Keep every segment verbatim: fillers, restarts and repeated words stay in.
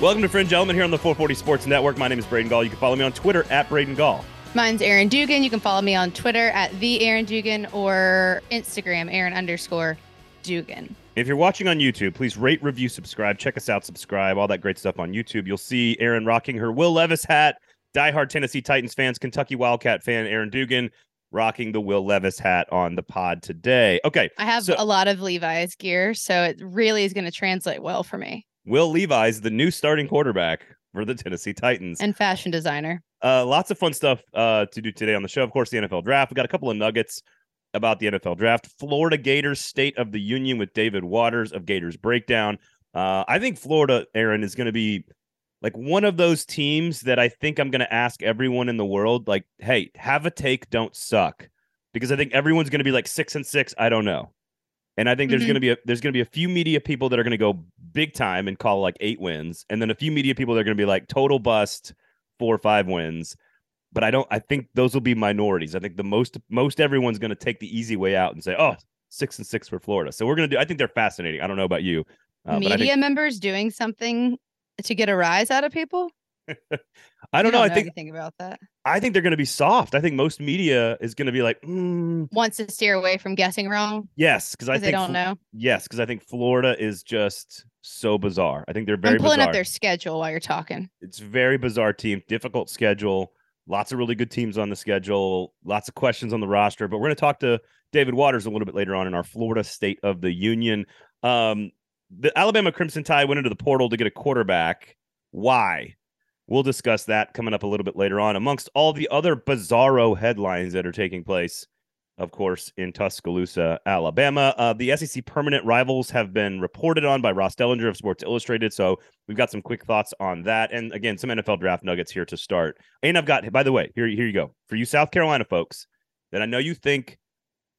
Welcome to Fringe Element here on the four forty Sports Network. My name is Braden Gall. You can follow me on Twitter at Braden Gall. Mine's Erin Dugan. You can follow me on Twitter at the Erin Dugan or Instagram, Erin underscore Dugan. If you're watching on YouTube, please rate, review, subscribe, check us out, subscribe, all that great stuff on YouTube. You'll see Erin rocking her Will Levis hat. Diehard Tennessee Titans fans, Kentucky Wildcat fan Erin Dugan rocking the Will Levis hat on the pod today. Okay. I have so- a lot of Levi's gear, so it really is going to translate well for me. Will Levis, the new starting quarterback for the Tennessee Titans. And fashion designer. Uh, lots of fun stuff uh, to do today on the show. Of course, the N F L draft. We got a couple of nuggets about the N F L draft. Florida Gators, State of the Union with David Waters of Gators Breakdown. Uh, I think Florida, Erin, is going to be like one of those teams that I think I'm going to ask everyone in the world, like, hey, have a take, don't suck. Because I think everyone's going to be like six and six, I don't know. And I think there's mm-hmm. going to be a, there's going to be a few media people that are going to go big time and call like eight wins. And then a few media people that are going to be like total bust, four or five wins. But I don't I think those will be minorities. I think the most most everyone's going to take the easy way out and say, oh, six and six for Florida. So we're going to do I think they're fascinating. I don't know about you. Uh, media but I think, members doing something to get a rise out of people. I don't know. I think about that. I think they're going to be soft. I think most media is going to be like mm. wants to steer away from guessing wrong. Yes, because I think they don't know. Yes, because I think Florida is just so bizarre. I think they're very. I'm pulling bizarre. up their schedule while you're talking. It's a very bizarre team. Difficult schedule. Lots of really good teams on the schedule. Lots of questions on the roster. But we're going to talk to David Waters a little bit later on in our Florida State of the Union. Um, the Alabama Crimson Tide went into the portal to get a quarterback. Why? We'll discuss that coming up a little bit later on, amongst all the other bizarro headlines that are taking place, of course, in Tuscaloosa, Alabama. Uh, the S E C permanent rivals have been reported on by Ross Dellinger of Sports Illustrated, so we've got some quick thoughts on that. And, again, some N F L draft nuggets here to start. And I've got, by the way, here, here you go. For you South Carolina folks, that I know you think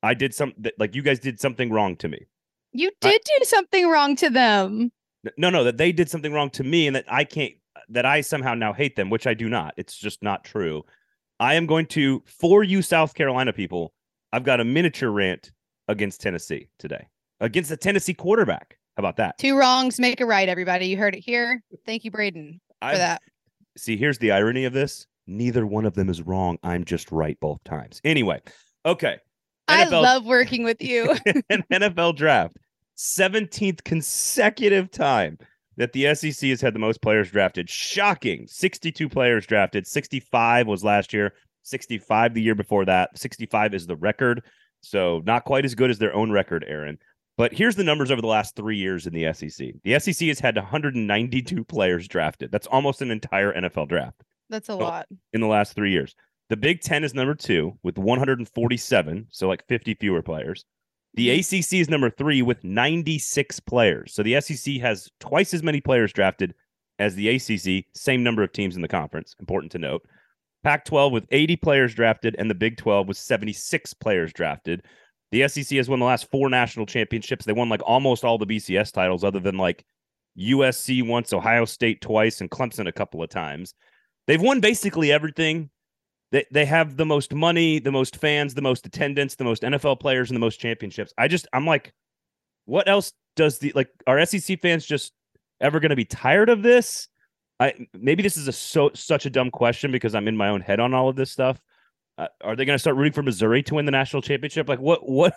I did some, that, like you guys did something wrong to me. You did I, do something wrong to them. No, no, that they did something wrong to me and that I can't. That I somehow now hate them, which I do not. It's just not true. I am going to, for you South Carolina people, I've got a miniature rant against Tennessee today. Against the Tennessee quarterback. How about that? Two wrongs make a right, everybody. You heard it here. Thank you, Braden, for I've, that. See, here's the irony of this. Neither one of them is wrong. I'm just right both times. Anyway, okay. N F L, I love working with you. An N F L draft. seventeenth consecutive time that the S E C has had the most players drafted. Shocking. sixty-two players drafted. sixty-five was last year. sixty-five the year before that. sixty-five is the record. So not quite as good as their own record, Erin. But here's the numbers over the last three years in the S E C. The S E C has had one hundred ninety-two players drafted. That's almost an entire N F L draft. That's a lot. In the last three years. The Big Ten is number two with one hundred forty-seven, so like fifty fewer players. The A C C is number three with ninety-six players. So the S E C has twice as many players drafted as the A C C, same number of teams in the conference. Important to note. Pac twelve with eighty players drafted and the Big twelve with seventy-six players drafted. The S E C has won the last four national championships. They won like almost all the B C S titles other than like U S C once, Ohio State twice, and Clemson a couple of times. They've won basically everything. They they have the most money, the most fans, the most attendance, the most N F L players, and the most championships. I just, I'm like, what else does the, like, are S E C fans just ever going to be tired of this? I Maybe this is a so such a dumb question because I'm in my own head on all of this stuff. Uh, are they going to start rooting for Missouri to win the national championship? Like, what what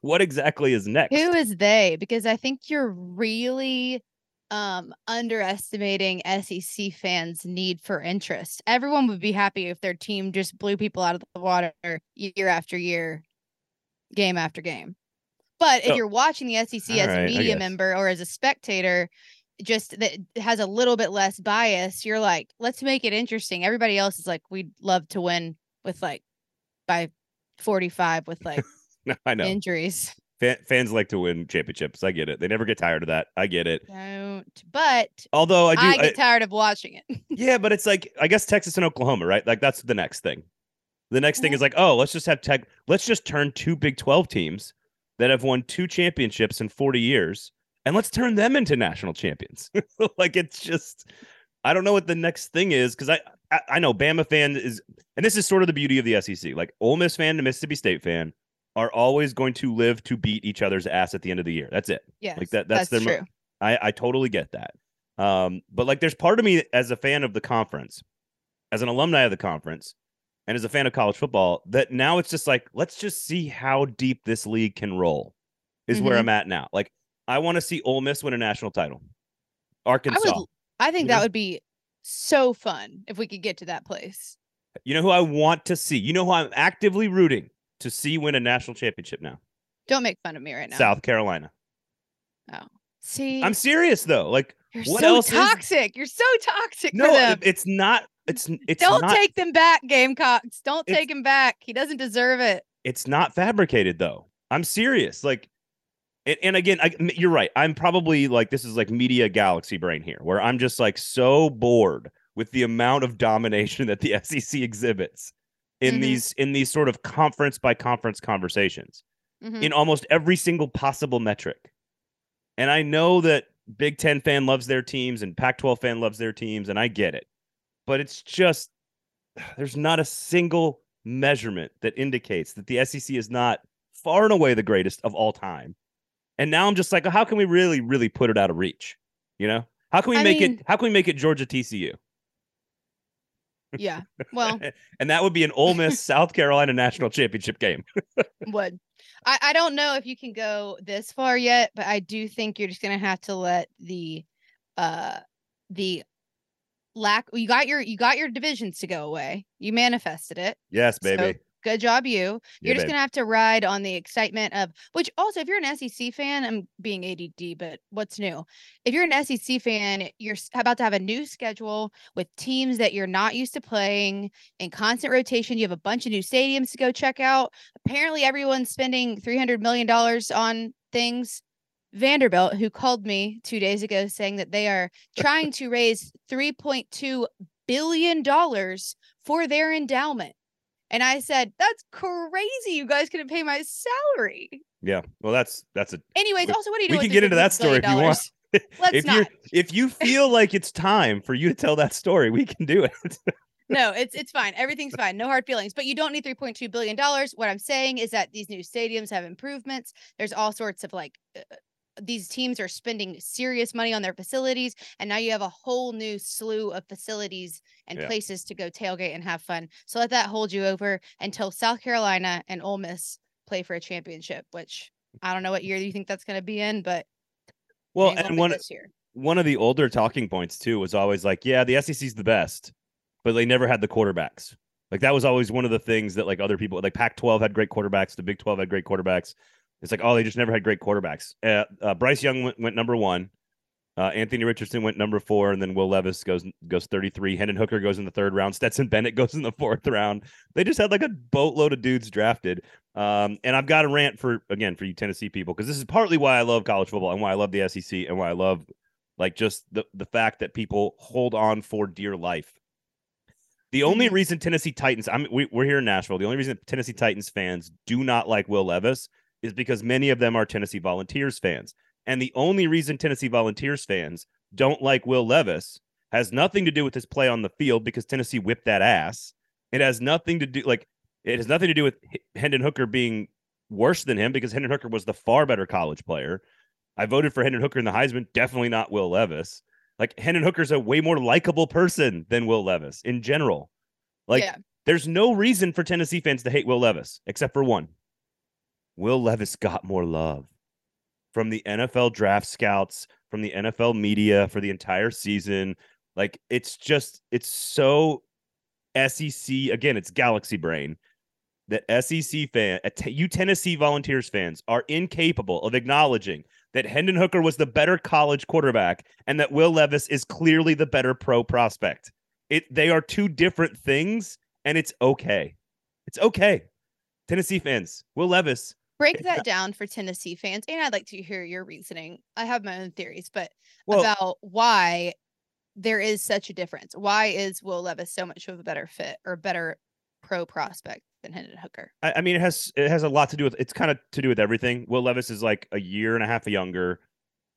what exactly is next? Who is they? Because I think you're really Um, underestimating S E C fans' need for interest. Everyone would be happy if their team just blew people out of the water year after year, game after game. But if oh. you're watching the S E C as right, a media member or as a spectator, just that has a little bit less bias, you're like, let's make it interesting. Everybody else is like, we'd love to win with like by forty-five with like I know. injuries. Fans like to win championships. I get it. They never get tired of that. I get it. Don't. But although I do, I get I, tired of watching it. Yeah, but it's like, I guess Texas and Oklahoma, right? Like that's the next thing. The next thing is like, oh, let's just have tech. Let's just turn two Big twelve teams that have won two championships in forty years, and let's turn them into national champions. Like it's just, I don't know what the next thing is because I, I I know Bama fan is, and this is sort of the beauty of the S E C. Like Ole Miss fan to Mississippi State fan are always going to live to beat each other's ass at the end of the year. That's it. Yeah, like that. That's, that's their. True. Mo- I I totally get that. Um, but like, there's part of me as a fan of the conference, as an alumni of the conference, and as a fan of college football, that now it's just like, let's just see how deep this league can roll is mm-hmm. where I'm at now. Like, I want to see Ole Miss win a national title. Arkansas. I, would, I think that would be so fun if we could get to that place. You know who I want to see? You know who I'm actively rooting to see win a national championship now? Don't make fun of me right now. South Carolina. Oh, see, I'm serious though. Like, you're what so else toxic. Is... You're so toxic. No, for them. It's not. It's it's don't not... take them back, Gamecocks. Don't it's... take him back. He doesn't deserve it. It's not fabricated though. I'm serious. Like, and, and again, I, you're right. I'm probably like, this is like media galaxy brain here, where I'm just like so bored with the amount of domination that the S E C exhibits in mm-hmm. these in these sort of conference by conference conversations mm-hmm. in almost every single possible metric. And I know that Big Ten fan loves their teams and Pac twelve fan loves their teams, and I get it. But it's just, there's not a single measurement that indicates that the S E C is not far and away the greatest of all time. And now I'm just like, how can we really, really put it out of reach? You know, how can we I make mean... it? How can we make it Georgia T C U? Yeah, well, and that would be an Ole Miss South Carolina national championship game. Would I, I don't know if you can go this far yet, but I do think you're just gonna have to let the uh the lack you got your you got your divisions to go away. You manifested it. Yes, baby. So good job, you. You're yeah, just baby. gonna have to ride on the excitement of which. Also, if you're an S E C fan, I'm being A D D, but what's new? If you're an S E C fan, you're about to have a new schedule with teams that you're not used to playing in constant rotation. You have a bunch of new stadiums to go check out. Apparently, everyone's spending three hundred million dollars on things. Vanderbilt, who called me two days ago saying that they are trying to raise three point two billion dollars for their endowment. And I said, that's crazy. You guys couldn't pay my salary. Yeah. Well, that's, that's a, anyways. We, also, what do you do? We can get into that story if you want. Let's if not. If you feel like it's time for you to tell that story, we can do it. No, it's, it's fine. Everything's fine. No hard feelings, but you don't need three point two billion dollars. What I'm saying is that these new stadiums have improvements. There's all sorts of like, uh, these teams are spending serious money on their facilities, and now you have a whole new slew of facilities and yeah. places to go tailgate and have fun. So let that hold you over until South Carolina and Ole Miss play for a championship, which I don't know what year you think that's going to be in, but well, and one, this year. One of the older talking points too was always like, yeah, the S E C's the best, but they never had the quarterbacks. Like that was always one of the things that like other people, like Pac twelve had great quarterbacks. The Big twelve had great quarterbacks. It's like, oh, they just never had great quarterbacks. Uh, uh, Bryce Young went, went number one. Uh, Anthony Richardson went number four. And then Will Levis goes goes thirty-three. Hendon Hooker goes in the third round. Stetson Bennett goes in the fourth round. They just had like a boatload of dudes drafted. Um, and I've got a rant for, again, for you Tennessee people, because this is partly why I love college football and why I love the S E C and why I love like just the, the fact that people hold on for dear life. The only reason Tennessee Titans, I'm, we, we're here in Nashville, the only reason Tennessee Titans fans do not like Will Levis is because many of them are Tennessee Volunteers fans. And the only reason Tennessee Volunteers fans don't like Will Levis has nothing to do with his play on the field, because Tennessee whipped that ass. It has nothing to do, like, it has nothing to do with Hendon Hooker being worse than him, because Hendon Hooker was the far better college player. I voted for Hendon Hooker in the Heisman, definitely not Will Levis. Like, Hendon Hooker's a way more likable person than Will Levis in general. Like, yeah. There's no reason for Tennessee fans to hate Will Levis, except for one. Will Levis got more love from the N F L draft scouts, from the N F L media for the entire season. Like, it's just, it's so S E C. Again, it's galaxy brain that S E C fan, you Tennessee Volunteers fans are incapable of acknowledging that Hendon Hooker was the better college quarterback and that Will Levis is clearly the better pro prospect. It, they are two different things, and it's okay. It's okay. Tennessee fans, Will Levis. Break that down for Tennessee fans, and I'd like to hear your reasoning. I have my own theories, but well, about why there is such a difference. Why is Will Levis so much of a better fit or better pro prospect than Hendon Hooker? I, I mean, it has it has a lot to do with, it's kind of to do with everything. Will Levis is like a year and a half younger.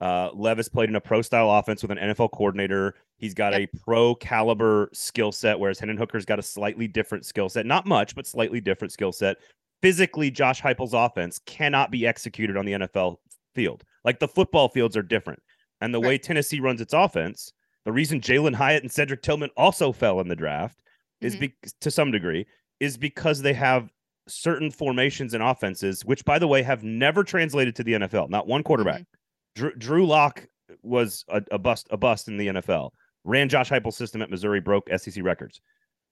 Uh, Levis played in a pro-style offense with an N F L coordinator. He's got yep. a pro-caliber skill set, whereas Hendon Hooker's got a slightly different skill set. Not much, but slightly different skill set. Physically, Josh Heupel's offense cannot be executed on the N F L field. Like, the football fields are different. and the right. way Tennessee runs its offense, the reason Jalen Hyatt and Cedric Tillman also fell in the draft mm-hmm. is be- to some degree is because they have certain formations and offenses, which, by the way, have never translated to the N F L. Not one quarterback. Mm-hmm. Drew, Drew Lock was a, a bust, a bust in the N F L. Ran Josh Heupel's system at Missouri, broke S E C records.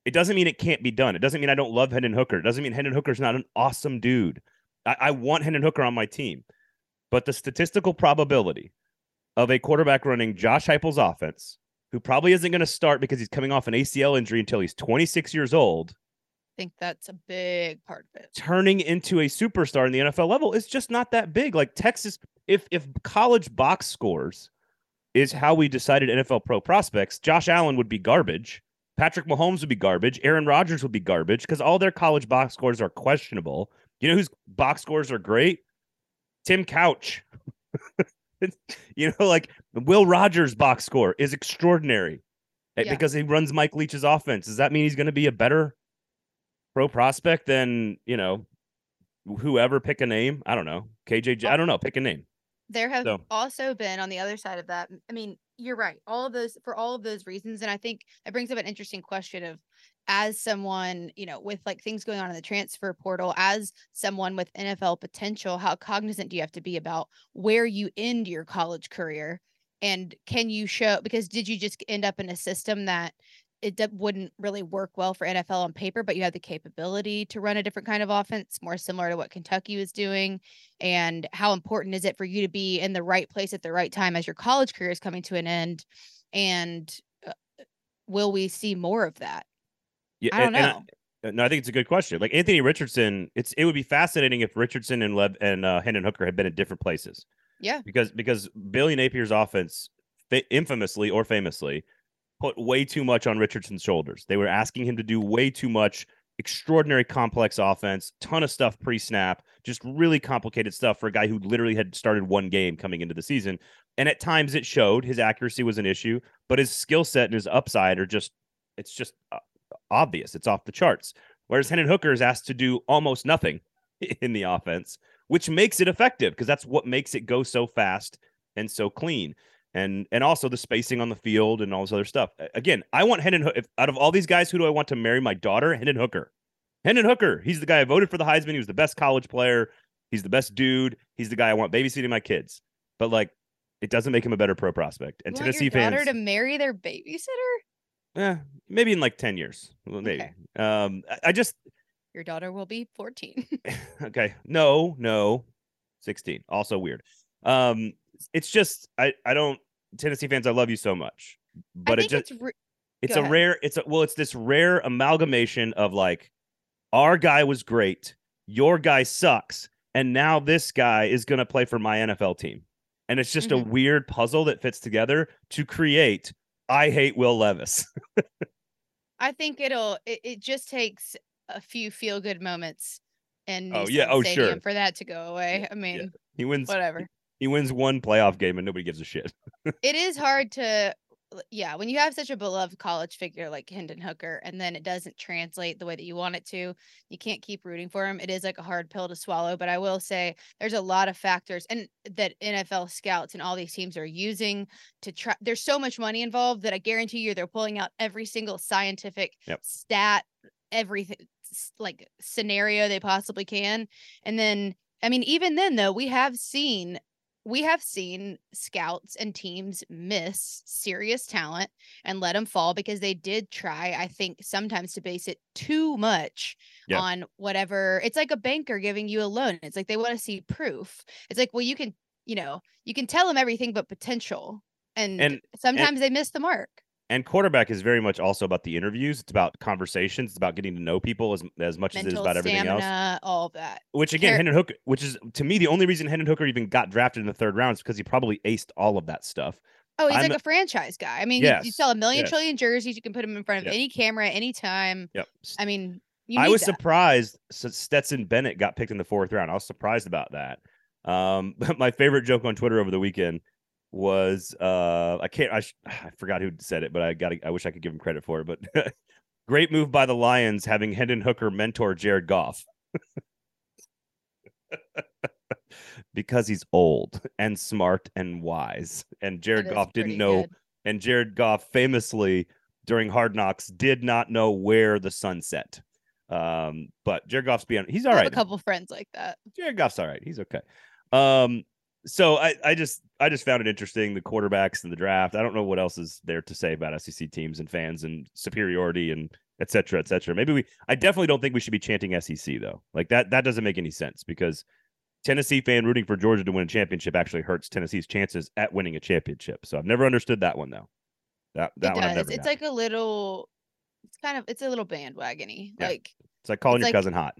It doesn't mean it can't be done. It doesn't mean I don't love Hendon Hooker. It doesn't mean Hendon Hooker's not an awesome dude. I, I want Hendon Hooker on my team. But the statistical probability of a quarterback running Josh Heupel's offense, who probably isn't going to start because he's coming off an A C L injury until he's twenty-six years old, I think that's a big part of it. Turning into a superstar in the N F L level is just not that big. Like Texas, if if college box scores is how we decided N F L pro prospects, Josh Allen would be garbage. Patrick Mahomes would be garbage. Aaron Rodgers would be garbage because all their college box scores are questionable. You know whose box scores are great? Tim Couch. You know, like Will Rogers' box score is extraordinary yeah. because he runs Mike Leach's offense. Does that mean he's going to be a better pro prospect than, you know, whoever? Pick a name. I don't know. K J J. I don't know. Pick a name. There have so. also been on the other side of that. I mean, you're right. All of those for all of those reasons. And I think it brings up an interesting question of, as someone, you know, with like things going on in the transfer portal, as someone with N F L potential, how cognizant do you have to be about where you end your college career? And can you show, because did you just end up in a system that it wouldn't really work well for N F L on paper, but you have the capability to run a different kind of offense, more similar to what Kentucky was doing? And how important is it for you to be in the right place at the right time as your college career is coming to an end? And uh, will we see more of that? Yeah, I don't and, know. And I, no, I think it's a good question. Like Anthony Richardson, it's it would be fascinating if Richardson and Lev and uh, Hendon Hooker had been at different places. Yeah, because because Billy Napier's offense, infamously or famously, put way too much on Richardson's shoulders. They were asking him to do way too much, extraordinary complex offense, ton of stuff pre-snap, just really complicated stuff for a guy who literally had started one game coming into the season. And at times it showed. His accuracy was an issue, but his skill set and his upside are just, it's just uh, obvious. It's off the charts. Whereas Hendon Hooker is asked to do almost nothing in the offense, which makes it effective because that's what makes it go so fast and so clean. And and also the spacing on the field and all this other stuff. Again, I want Hendon Hooker. Out of all these guys, who do I want to marry my daughter? Hendon Hooker. Hendon Hooker. He's the guy I voted for the Heisman. He was the best college player. He's the best dude. He's the guy I want babysitting my kids. But like, it doesn't make him a better pro prospect. And you Tennessee want your daughter fans to marry their babysitter? Yeah, maybe in like ten years. Well, maybe. Okay. Um, I, I just. Your daughter will be fourteen. Okay. No, no, sixteen. Also weird. Um, it's just I I don't. Tennessee fans, I love you so much, but it just, it's, re- it's a ahead. rare, it's a, well, it's this rare amalgamation of like, our guy was great. Your guy sucks. And now this guy is going to play for my N F L team. And it's just mm-hmm. a weird puzzle that fits together to create, I hate Will Levis. I think it'll, it, it just takes a few feel good moments. And oh yeah. Oh sure. For that to go away. I mean, yeah. He wins whatever. He wins one playoff game and nobody gives a shit. It is hard to, yeah, when you have such a beloved college figure like Hendon Hooker and then it doesn't translate the way that you want it to, you can't keep rooting for him. It is like a hard pill to swallow, but I will say there's a lot of factors and that N F L scouts and all these teams are using to try. There's so much money involved that I guarantee you they're pulling out every single scientific yep. stat, everything, like scenario they possibly can. And then, I mean, even then though, we have seen We have seen scouts and teams miss serious talent and let them fall because they did try, I think, sometimes to base it too much yeah. on whatever. It's like a banker giving you a loan. It's like they want to see proof. It's like, well, you can, you know, you can tell them everything but potential. And, and sometimes and, they miss the mark. And quarterback is very much also about the interviews. It's about conversations. It's about getting to know people as, as much Mental as it is about everything stamina, else. All that. Which again, Car- Hendon Hooker, which is to me the only reason Hendon Hooker even got drafted in the third round is because he probably aced all of that stuff. Oh, he's I'm, like a franchise guy. I mean, yes, you, you sell a million yes. trillion jerseys. You can put him in front of yep. any camera, any time. Yep. I mean, you I was that. surprised Stetson Bennett got picked in the fourth round. I was surprised about that. Um, but my favorite joke on Twitter over the weekend was uh I can't I, sh- I forgot who said it, but I got I wish I could give him credit for it. But great move by the Lions having Hendon Hooker mentor Jared Goff. because he's old and smart and wise. And Jared Goff didn't know. Good. And Jared Goff famously during Hard Knocks did not know where the sun set. Um, but Jared Goff's beyond. He's all I have right. A couple now. Friends like that. Jared Goff's all right. He's okay. Um, so I, I just I just found it interesting, the quarterbacks and the draft. I don't know what else is there to say about S E C teams and fans and superiority and et cetera, et cetera. Maybe we I definitely don't think we should be chanting S E C though. Like that that doesn't make any sense, because Tennessee fan rooting for Georgia to win a championship actually hurts Tennessee's chances at winning a championship. So I've never understood that one though. That that it one does. I've never it's known. Like a little it's kind of it's a little bandwagony. Yeah. Like it's like calling it's your like, cousin hot.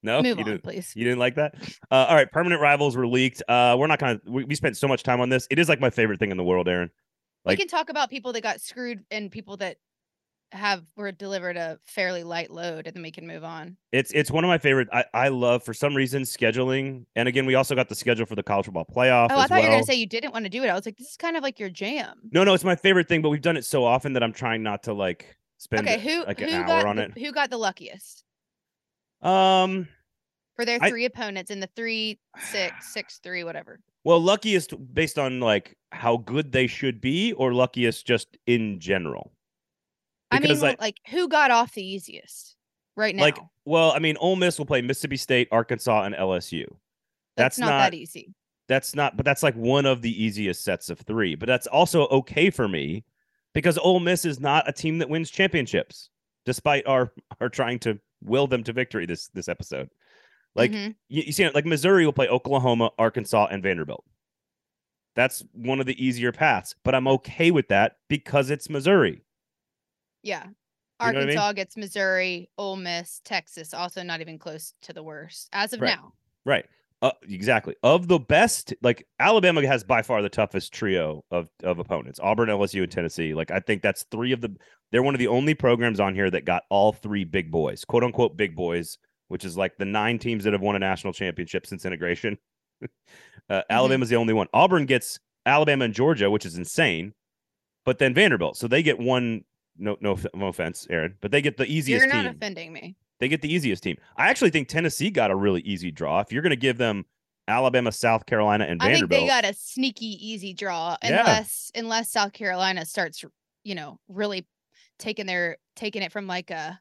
No, Move you, on, didn't, please. You didn't like that. Uh, all right. Permanent rivals were leaked. Uh, we're not going to, we, we spent so much time on this. It is like my favorite thing in the world, Erin. Like, we can talk about people that got screwed and people that have were delivered a fairly light load, and then we can move on. It's, it's one of my favorite. I, I love, for some reason, scheduling. And again, we also got the schedule for the college football playoff. Oh, I thought well. you were going to say you didn't want to do it. I was like, this is kind of like your jam. No, no, it's my favorite thing, but we've done it so often that I'm trying not to like spend okay, who, like an who hour got on the, it. Who got the luckiest? Um, for their three I, opponents in the three, six, six, three, whatever. Well, luckiest based on like how good they should be, or luckiest just in general. Because I mean, I, like who got off the easiest right now? Like, well, I mean, Ole Miss will play Mississippi State, Arkansas, and L S U. That's, that's not, not that easy. That's not, but that's like one of the easiest sets of three. But that's also okay for me, because Ole Miss is not a team that wins championships, despite our our trying to will them to victory this this episode. Like mm-hmm. you, you see it, like Missouri will play Oklahoma, Arkansas, and Vanderbilt. That's one of the easier paths, but I'm okay with that because it's Missouri. Yeah. Arkansas you know I mean? gets Missouri, Ole Miss, Texas, also not even close to the worst as of right. now. Right. Uh, exactly. Of the best, like Alabama has by far the toughest trio of, of opponents, Auburn, L S U, and Tennessee. Like, I think that's three of the, they're one of the only programs on here that got all three big boys, quote unquote, big boys, which is like the nine teams that have won a national championship since integration. uh, mm-hmm. Alabama's the only one. Auburn gets Alabama and Georgia, which is insane, but then Vanderbilt. So they get one, no, no, no offense, Erin, but they get the easiest team. You're not team. offending me. They get the easiest team. I actually think Tennessee got a really easy draw. If you're going to give them Alabama, South Carolina, and I Vanderbilt, I think they got a sneaky easy draw, unless yeah. unless South Carolina starts, you know, really taking their taking it from like a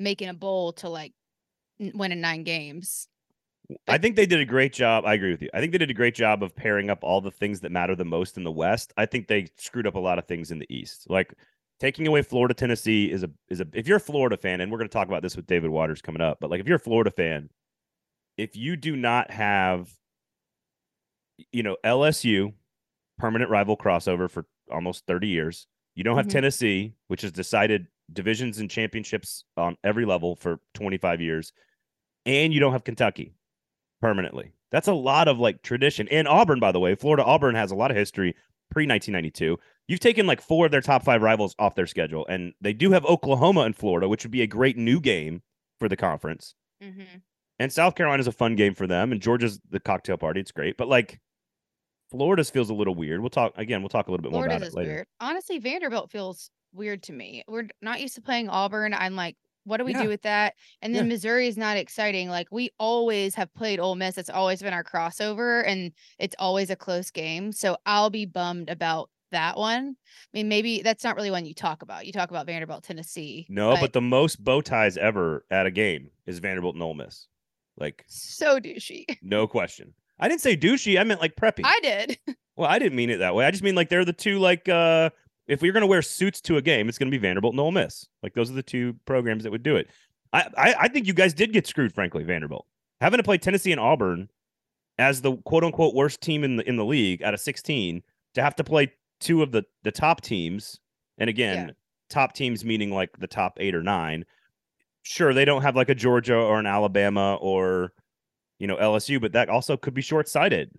making a bowl to like winning nine games. But I think they did a great job. I agree with you. I think they did a great job of pairing up all the things that matter the most in the West. I think they screwed up a lot of things in the East, like taking away Florida, Tennessee is a is a if you're a Florida fan, and we're going to talk about this with David Waters coming up, but like if you're a Florida fan, if you do not have, you know, L S U, permanent rival crossover for almost thirty years, you don't have mm-hmm. Tennessee, which has decided divisions and championships on every level for twenty-five years, and you don't have Kentucky permanently. That's a lot of like tradition. And Auburn, by the way, Florida Auburn has a lot of history pre nineteen ninety-two. You've taken like four of their top five rivals off their schedule, and they do have Oklahoma and Florida, which would be a great new game for the conference. Mm-hmm. And South Carolina is a fun game for them, and Georgia's the cocktail party. It's great, but like Florida's feels a little weird. We'll talk again. We'll talk a little bit Florida's more about it later. Weird. Honestly, Vanderbilt feels weird to me. We're not used to playing Auburn. I'm like, what do we yeah. do with that? And then yeah. Missouri is not exciting. Like we always have played Ole Miss. It's always been our crossover, and it's always a close game. So I'll be bummed about that one. I mean, maybe that's not really one you talk about. You talk about Vanderbilt, Tennessee. No, but, but the most bow ties ever at a game is Vanderbilt and Ole Miss. Like so douchey. No question. I didn't say douchey. I meant like preppy. I did. Well, I didn't mean it that way. I just mean like they're the two like uh if we were gonna wear suits to a game, it's gonna be Vanderbilt and Ole Miss. Like those are the two programs that would do it. I I, I think you guys did get screwed, frankly, Vanderbilt. Having to play Tennessee and Auburn as the quote unquote worst team in the in the league out of sixteen, to have to play two of the, the top teams, and again, yeah. top teams meaning like the top eight or nine. Sure, they don't have like a Georgia or an Alabama or, you know, L S U, but that also could be short-sighted.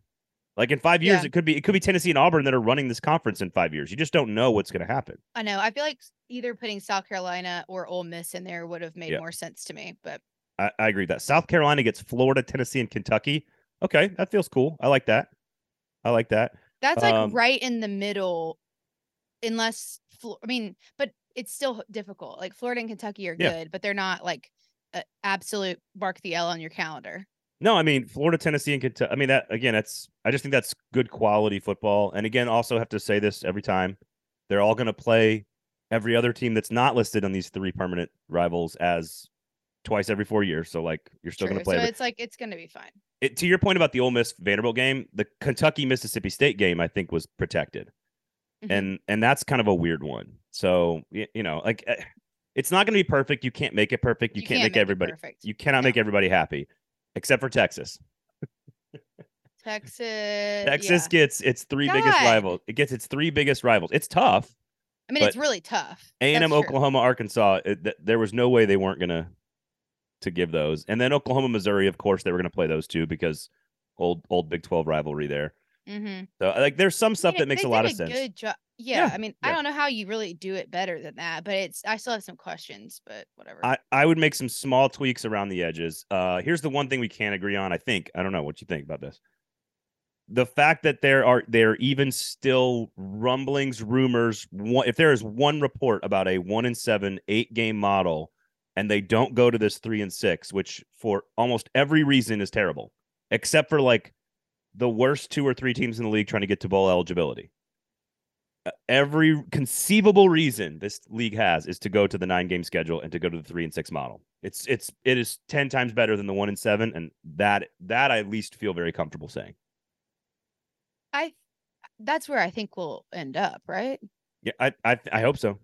Like in five years, yeah. it could be it could be Tennessee and Auburn that are running this conference in five years. You just don't know what's going to happen. I know. I feel like either putting South Carolina or Ole Miss in there would have made yeah. more sense to me, but I, I agree with that. South Carolina gets Florida, Tennessee, and Kentucky. Okay, that feels cool. I like that. I like that. That's like um, right in the middle, unless I mean, but it's still difficult. Like Florida and Kentucky are yeah. good, but they're not like a absolute mark the L on your calendar. No, I mean, Florida, Tennessee, and Kentucky. I mean, that again, that's I just think that's good quality football. And again, also have to say this every time. They're all going to play every other team that's not listed on these three permanent rivals as twice every four years. So, like, you're still going to play. So, every... it's like, it's going to be fine. It, to your point about the Ole Miss Vanderbilt game, the Kentucky-Mississippi State game, I think, was protected. Mm-hmm. And and that's kind of a weird one. So, you, you know, like, it's not going to be perfect. You can't make it perfect. You, you can't, can't make, make everybody. You cannot no. make everybody happy. Except for Texas. Texas. Texas yeah. gets its three God. biggest rivals. It gets its three biggest rivals. It's tough. I mean, it's really tough. A and M, Oklahoma, Arkansas, it, th- there was no way they weren't going to to give those. And then Oklahoma, Missouri, of course, they were going to play those two because old old Big twelve rivalry there. Mm-hmm. So, like, there's some stuff I mean, that makes a lot of a sense. Good jo- yeah, yeah, I mean, yeah. I don't know how you really do it better than that, but it's. I still have some questions, but whatever. I, I would make some small tweaks around the edges. Uh, here's the one thing we can't agree on. I think I don't know what you think about this. The fact that there are there are even still rumblings, rumors. One, if there is one report about a one and seven, eight game model, and they don't go to this three and six, which for almost every reason is terrible, except for like. The worst two or three teams in the league trying to get to bowl eligibility. Every conceivable reason this league has is to go to the nine game schedule and to go to the three and six model. It's it's it is ten times better than the one and seven, and that that I at least feel very comfortable saying. I that's where I think we'll end up, right? Yeah, I I, I hope so.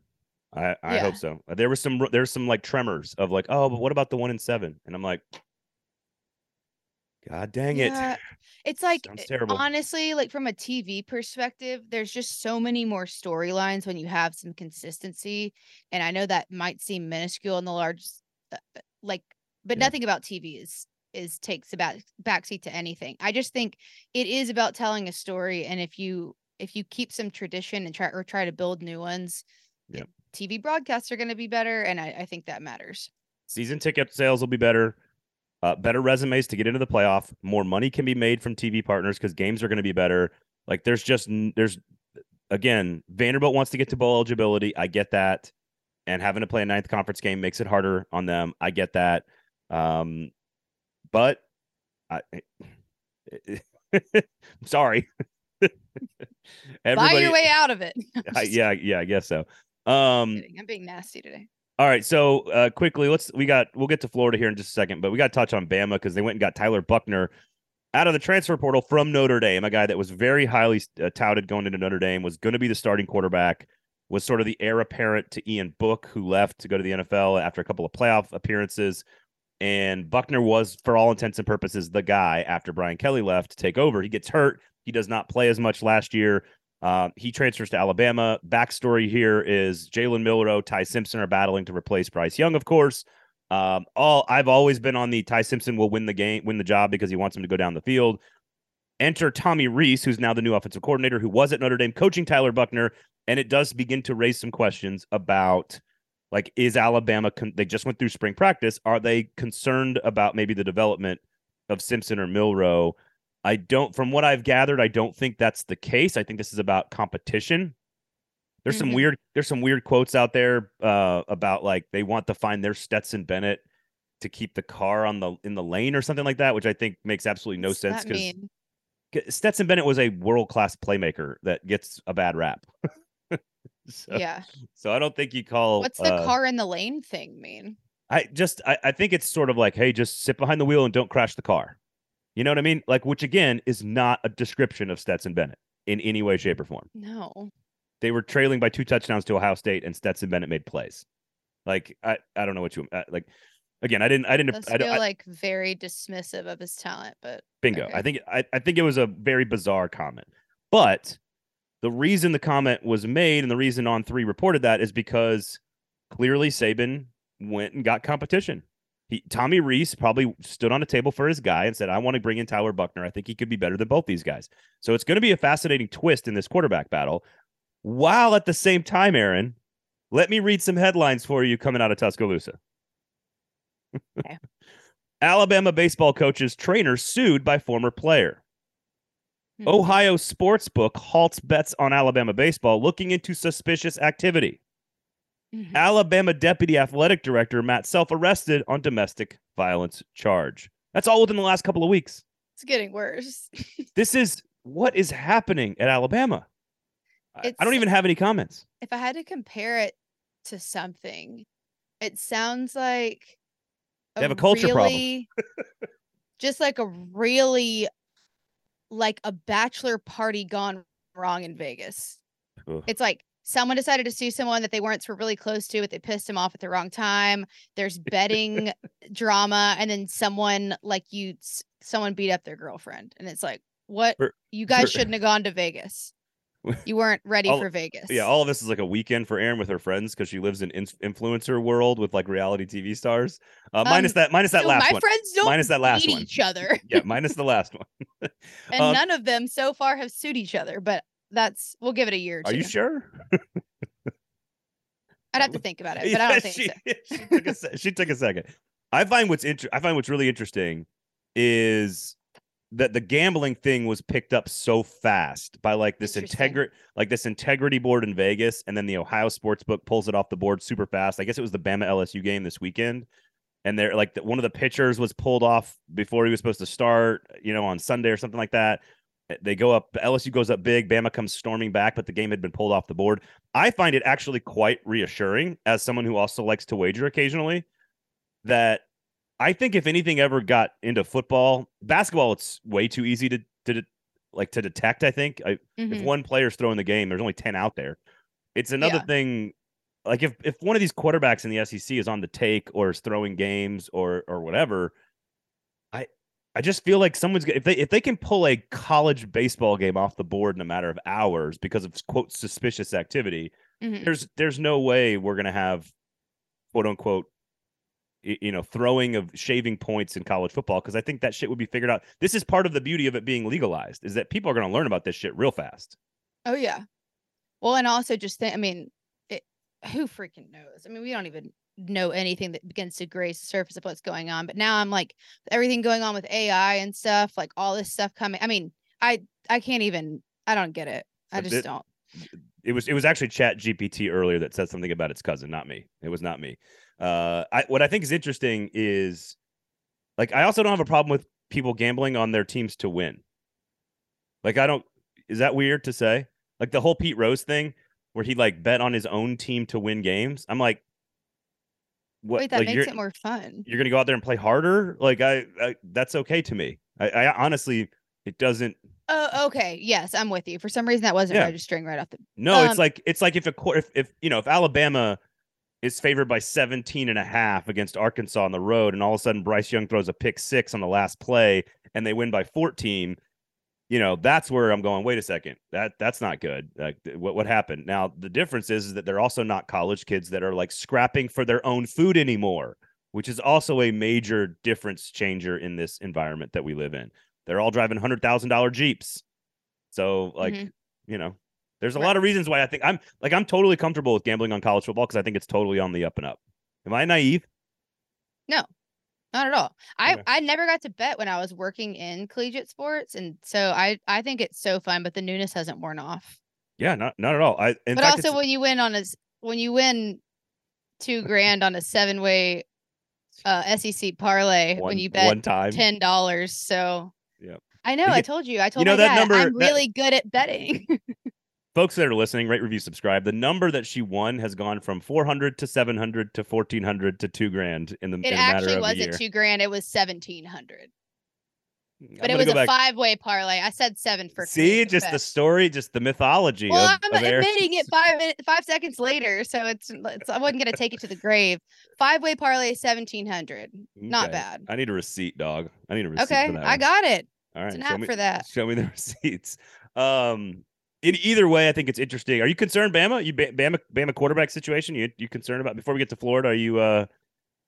I, I yeah. hope so. There was some there's some like tremors of like, oh, but what about the one and seven? And I'm like. God dang it. Yeah. It's like, honestly, like from a T V perspective, there's just so many more storylines when you have some consistency. And I know that might seem minuscule in the large, like, but yeah. nothing about T V is, is takes a back, backseat to anything. I just think it is about telling a story. And if you, if you keep some tradition and try or try to build new ones, yeah. T V broadcasts are going to be better. And I, I think that matters. Season ticket sales will be better. Uh, better resumes to get into the playoff. More money can be made from T V partners because games are going to be better. Like there's just there's again, Vanderbilt wants to get to bowl eligibility. I get that. And having to play a ninth conference game makes it harder on them. I get that. Um, but I, I'm sorry. Buy your way out of it. I, yeah, yeah, I guess so. Um, I'm being nasty today. All right, so uh, quickly, let's we got we'll get to Florida here in just a second, but we got to touch on Bama because they went and got Tyler Buchner out of the transfer portal from Notre Dame, a guy that was very highly uh, touted going into Notre Dame, was going to be the starting quarterback, was sort of the heir apparent to Ian Book, who left to go to the N F L after a couple of playoff appearances, and Buchner was, for all intents and purposes, the guy after Brian Kelly left to take over. He gets hurt. He does not play as much last year. Uh, he transfers to Alabama. Backstory here is Jalen Milroe, Ty Simpson are battling to replace Bryce Young, of course. Um, all I've always been on the Ty Simpson will win the game, win the job because he wants him to go down the field. Enter Tommy Rees, who's now the new offensive coordinator, who was at Notre Dame coaching Tyler Buchner, and it does begin to raise some questions about, like, is Alabama? Con- they just went through spring practice. Are they concerned about maybe the development of Simpson or Milroe? I don't, from what I've gathered, I don't think that's the case. I think this is about competition. There's mm-hmm. some weird, there's some weird quotes out there uh, about like they want to find their Stetson Bennett to keep the car on the in the lane or something like that, which I think makes absolutely no What's sense because Stetson Bennett was a world class playmaker that gets a bad rap. so, yeah. So I don't think you call. What's the uh, car in the lane thing mean? I just I, I think it's sort of like, hey, just sit behind the wheel and don't crash the car. You know what I mean? Like, which again is not a description of Stetson Bennett in any way, shape, or form. No. They were trailing by two touchdowns to Ohio State, and Stetson Bennett made plays. Like, I, I don't know what you uh, like. Again, I didn't, I didn't. That's I feel I, like very dismissive of his talent, but bingo. Okay. I think, I, I think it was a very bizarre comment. But the reason the comment was made, and the reason On Three reported that, is because clearly Saban went and got competition. He, Tommy Rees probably stood on a table for his guy and said, I want to bring in Tyler Buchner. I think he could be better than both these guys. So it's going to be a fascinating twist in this quarterback battle. While at the same time, Erin, let me read some headlines for you coming out of Tuscaloosa. Okay. Alabama baseball coach's trainer sued by former player. Hmm. Ohio sportsbook halts bets on Alabama baseball, looking into suspicious activity. Mm-hmm. Alabama Deputy Athletic Director Matt Self arrested on domestic violence charge. That's all within the last couple of weeks. It's getting worse. This is what is happening at Alabama. It's, I don't even have any comments. If I had to compare it to something, it sounds like they have a culture really, problem. Just like a really, like a bachelor party gone wrong in Vegas. Ugh. It's like someone decided to sue someone that they weren't really close to, but they pissed him off at the wrong time. There's betting drama, and then someone like you, someone beat up their girlfriend, and it's like, what? For, you guys for, shouldn't have gone to Vegas. You weren't ready all, for Vegas. Yeah, all of this is like a weekend for Erin with her friends because she lives in, in influencer world with like reality T V stars. Uh, um, minus that, minus that so last my one. My friends don't minus that last one. each other. Yeah, minus the last one. And um, none of them so far have sued each other, but that's we'll give it a year. Or two. Are you sure? I'd have to think about it, but yeah, I don't think she, so. she, took a, she took a second. I find what's inter- I find what's really interesting is that the gambling thing was picked up so fast by like this integrity, like this integrity board in Vegas. And then the Ohio Sportsbook pulls it off the board super fast. I guess it was the Bama L S U game this weekend. And they're like the, one of the pitchers was pulled off before he was supposed to start, you know, on Sunday or something like that. They go up, L S U goes up big, Bama comes storming back, but the game had been pulled off the board. I find it actually quite reassuring as someone who also likes to wager occasionally that I think if anything ever got into football, basketball, it's way too easy to, to like to detect. I think I, mm-hmm. if one player's throwing the game, there's only ten out there. It's another yeah. thing. Like if, if one of these quarterbacks in the S E C is on the take or is throwing games or, or whatever, I, I just feel like someone's if they, if they can pull a college baseball game off the board in a matter of hours because of quote suspicious activity, mm-hmm. there's, there's no way we're going to have quote unquote, you know, throwing of shaving points in college football. Cause I think that shit would be figured out. This is part of the beauty of it being legalized is that people are going to learn about this shit real fast. Oh yeah. Well, and also just think, I mean, it, who freaking knows? I mean, we don't even know anything that begins to graze the surface of what's going on. But now I'm like everything going on with A I and stuff, like all this stuff coming. I mean, I, I can't even, I don't get it. I just it, don't. It was, it was actually Chat G P T earlier that said something about its cousin, not me. It was not me. Uh, I, what I think is interesting is like, I also don't have a problem with people gambling on their teams to win. Like, I don't, is that weird to say? Like the whole Pete Rose thing where he like bet on his own team to win games. I'm like, what? Wait, that like, makes it more fun. You're going to go out there and play harder. Like I, I that's okay to me. I, I honestly, it doesn't. Oh, okay. Yes. I'm with you. For some reason that wasn't yeah. registering right off the. No, um, it's like, it's like if a court, if, if, you know, if Alabama is favored by seventeen and a half against Arkansas on the road. And all of a sudden Bryce Young throws a pick six on the last play and they win by fourteen. You know, that's where I'm going, wait a second, that that's not good. Like what, what happened? Now the difference is, is that they're also not college kids that are like scrapping for their own food anymore, which is also a major difference changer in this environment that we live in. They're all driving hundred thousand dollar Jeeps. So like, mm-hmm. you know, There's a right. lot of reasons why I think I'm like, I'm totally comfortable with gambling on college football because I think it's totally on the up and up. Am I naive? No, not at all. I, okay. I never got to bet when I was working in collegiate sports. And so I, I think it's so fun, but the newness hasn't worn off. Yeah, not, not at all. I, in but fact, also when you win on a, when you win two grand on a seven way uh, S E C parlay, one, when you bet one time. ten dollars. So yeah, I know. I told you, I told you know, my that dad, number, I'm really that... good at betting. Folks that are listening, rate, review, subscribe. The number that she won has gone from four hundred to seven hundred to fourteen hundred to two grand in the it in actually wasn't two grand. It was seventeen hundred. But it was a five way parlay. I said seven for see two, just but... the story, just the mythology. Well, of, I'm of admitting it five minutes, five seconds later, so it's, it's I wasn't gonna take it to the grave. Five way parlay, seventeen hundred. Not okay. bad. I need a receipt, dog. I need a receipt. Okay, for that I got it. All right, it's an app me, for that. Show me the receipts. Um. In either way, I think it's interesting. Are you concerned, Bama? You Bama Bama quarterback situation? You you concerned about? Before we get to Florida, are you? Uh,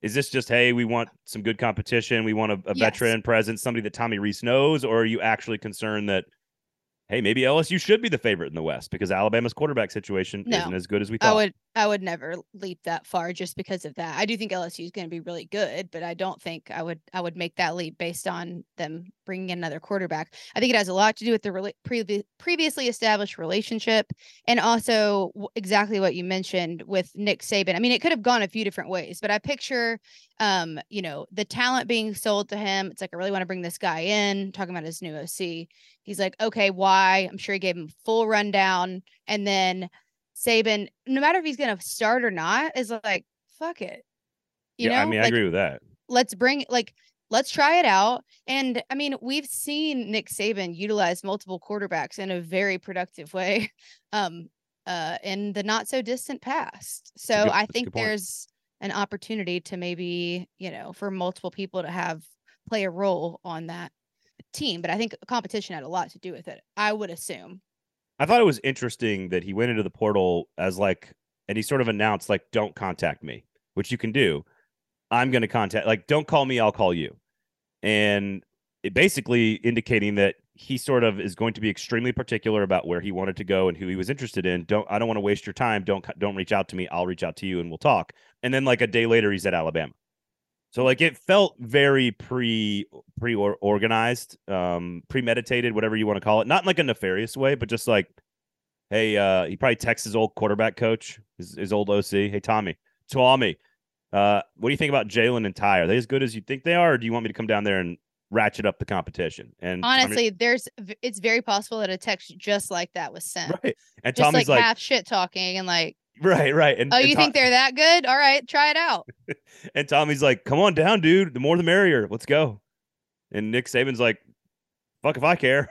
is this just hey, we want some good competition, we want a, a yes. veteran presence, somebody that Tommy Rees knows, or are you actually concerned that hey, maybe L S U should be the favorite in the West because Alabama's quarterback situation no. isn't as good as we thought? I would I would never leap that far just because of that. I do think L S U is going to be really good, but I don't think I would, I would make that leap based on them bringing in another quarterback. I think it has a lot to do with the re- pre- previously established relationship. And also exactly what you mentioned with Nick Saban. I mean, it could have gone a few different ways, but I picture, um, you know, the talent being sold to him. It's like, I really want to bring this guy in, talking about his new O C. He's like, okay, why? I'm sure he gave him a full rundown. And then Saban, no matter if he's going to start or not, is like, fuck it. You yeah, know? I mean, like, I agree with that. Let's bring, like, let's try it out. And I mean, we've seen Nick Saban utilize multiple quarterbacks in a very productive way um, uh, in the not so distant past. So good, I think there's an opportunity to maybe, you know, for multiple people to have play a role on that team. But I think competition had a lot to do with it, I would assume. I thought it was interesting that he went into the portal as like, and he sort of announced like, don't contact me, which you can do. I'm going to contact, like, don't call me, I'll call you. And it basically indicating that he sort of is going to be extremely particular about where he wanted to go and who he was interested in. Don't, I don't want to waste your time. Don't, don't reach out to me. I'll reach out to you and we'll talk. And then like a day later, he's at Alabama. So like, it felt very pre pre or organized, um, premeditated, whatever you want to call it. Not in like a nefarious way, but just like, hey, uh, he probably texts his old quarterback coach, his, his old O C. Hey, Tommy, Tommy, uh, what do you think about Jalen and Ty? Are they as good as you think they are? Or do you want me to come down there and ratchet up the competition? And honestly, Tommy, there's it's very possible that a text just like that was sent. Right. And just Tommy's like, like half shit talking and like. Right, right. And, oh, you and Tom- think they're that good? All right, try it out. And Tommy's like, come on down, dude. The more the merrier. Let's go. And Nick Saban's like, fuck if I care.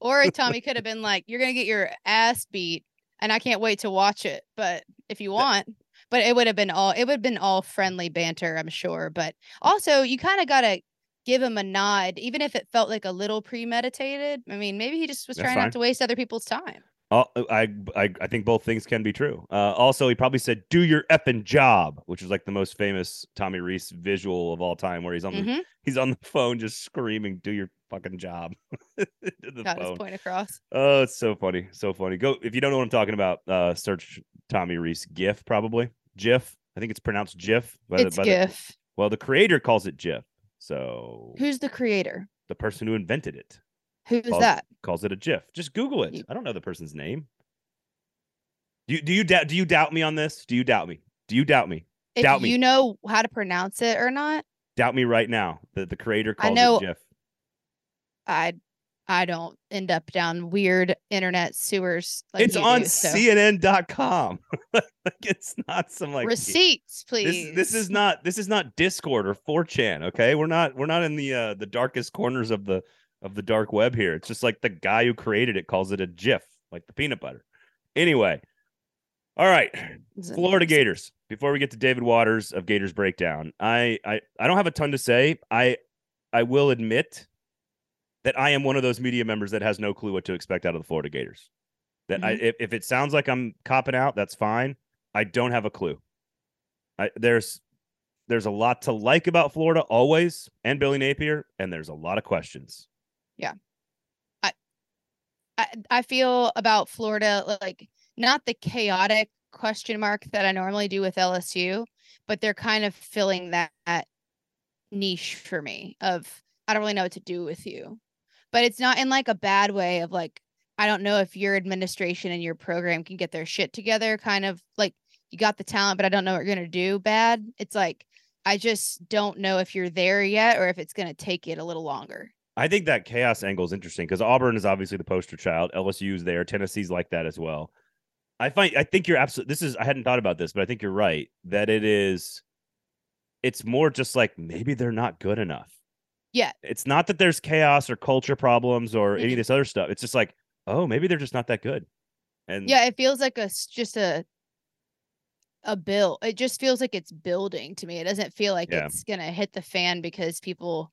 Or Tommy could have been like, you're going to get your ass beat, and I can't wait to watch it. But if you want. But it would have been all, it would have been all friendly banter, I'm sure. But also, you kind of got to give him a nod, even if it felt like a little premeditated. I mean, maybe he just was That's trying fine. not to waste other people's time. Uh, I, I I think both things can be true. Uh, also, he probably said, do your effing job, which was like the most famous Tommy Rees visual of all time, where he's on, mm-hmm. the, he's on the phone just screaming, do your fucking job. Got phone. His point across. Oh, it's so funny. So funny. Go. If you don't know what I'm talking about, uh, search Tommy Rees GIF, probably. GIF. I think it's pronounced GIF. By it's the, by GIF. The, well, the creator calls it GIF. So who's the creator? The person who invented it. Who's calls, that? Calls it a GIF. Just Google it. I don't know the person's name. Do you, do you doubt? Do you doubt me on this? Do you doubt me? Do you doubt me? If doubt me. You know how to pronounce it or not? Doubt me right now. The the creator calls I know, it GIF. I I don't end up down weird internet sewers. Like it's on do, so. C N N dot com. Like it's not some like receipts, please. This, this is not this is not Discord or four chan. Okay, we're not we're not in the uh, the darkest corners of the. of the dark web here. It's just like the guy who created it calls it a GIF, like the peanut butter. Anyway. All right. Florida Gators. Before we get to David Waters of Gators Breakdown, I, I, I don't have a ton to say. I, I will admit that I am one of those media members that has no clue what to expect out of the Florida Gators. That mm-hmm. I, if, if it sounds like I'm copping out, that's fine. I don't have a clue. I, there's, there's a lot to like about Florida always and Billy Napier. And there's a lot of questions. Yeah. I, I I feel about Florida, like not the chaotic question mark that I normally do with L S U, but they're kind of filling that, that niche for me of, I don't really know what to do with you, but it's not in like a bad way of like, I don't know if your administration and your program can get their shit together. Kind of like you got the talent, but I don't know what you're going to do bad. It's like, I just don't know if you're there yet or if it's going to take it a little longer. I think that chaos angle is interesting because Auburn is obviously the poster child. L S U is there. Tennessee's like that as well. I find, I think you're absolutely, this is, I hadn't thought about this, but I think you're right that it is, it's more just like maybe they're not good enough. Yeah. It's not that there's chaos or culture problems or mm-hmm. any of this other stuff. It's just like, oh, maybe they're just not that good. And yeah, it feels like a, just a, a bill. It just feels like it's building to me. It doesn't feel like yeah. it's going to hit the fan because people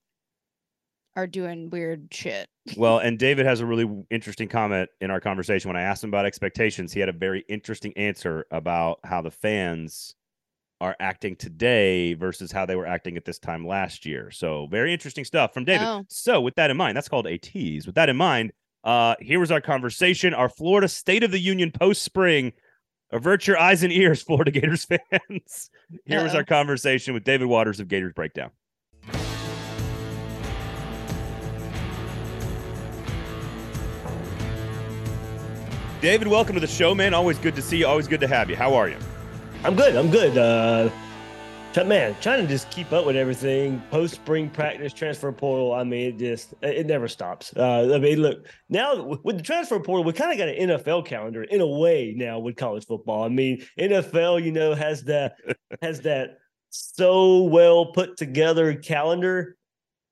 are doing weird shit. Well, and David has a really interesting comment in our conversation. When I asked him about expectations, he had a very interesting answer about how the fans are acting today versus how they were acting at this time last year. So very interesting stuff from David. Oh. So with that in mind, that's called a tease. With that in mind, uh, here was our conversation, our Florida State of the Union post-spring Avert your eyes and ears, Florida Gators fans. Here was our conversation with David Waters of Gators Breakdown. David, welcome to the show, man. Always good to see you. Always good to have you. How are you? I'm good. I'm good. Uh, man, trying to just keep up with everything. Post-spring practice, transfer portal. I mean, it just, it never stops. Uh, I mean, look, now with the transfer portal, we kind of got an N F L calendar in a way now with college football. I mean, N F L, you know, has that, has that so well put together calendar.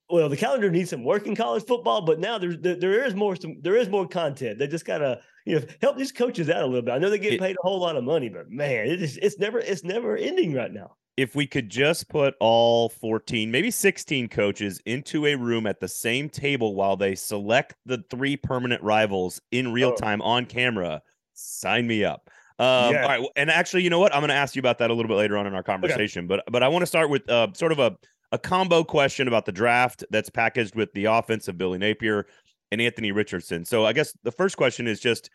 Well, the calendar needs some work in college football, but now there's, there, there is more, some, there is more content. They just got to, you know, help these coaches out a little bit. I know they get paid a whole lot of money, but man, it is, it's never, it's never ending right now. If we could just put all fourteen, maybe sixteen coaches into a room at the same table while they select the three permanent rivals in real oh. time on camera, sign me up. Um, yeah. All right. And actually, you know what? I'm going to ask you about that a little bit later on in our conversation, okay. but, but I want to start with uh, sort of a, a combo question about the draft that's packaged with the offense of Billy Napier and Anthony Richardson. So I guess the first question is just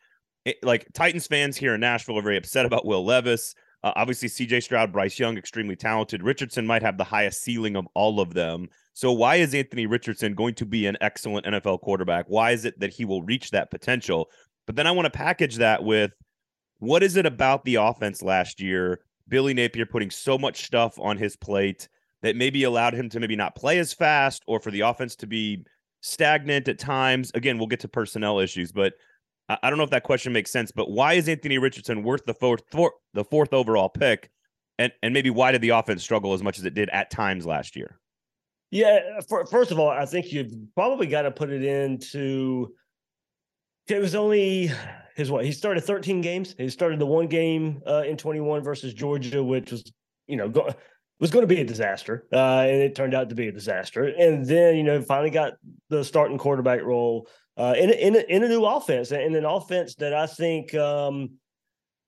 it, like Titans fans here in Nashville are very upset about Will Levis. Uh, obviously, C J Stroud, Bryce Young, extremely talented. Richardson might have the highest ceiling of all of them. So why is Anthony Richardson going to be an excellent N F L quarterback? Why is it that he will reach that potential? But then I want to package that with what is it about the offense last year? Billy Napier putting so much stuff on his plate that maybe allowed him to maybe not play as fast or for the offense to be stagnant at times. Again, we'll get to personnel issues, but I don't know if that question makes sense, but why is Anthony Richardson worth the fourth, four, the fourth overall pick? And and maybe why did the offense struggle as much as it did at times last year? Yeah. For, first of all, I think you've probably got to put it into, it was only his, what, he started thirteen games. He started the one game uh, in twenty-one versus Georgia, which was, you know, go, was going to be a disaster, uh, and it turned out to be a disaster. And then, you know, finally got the starting quarterback role uh, in, in, in a new offense, and an offense that I think um,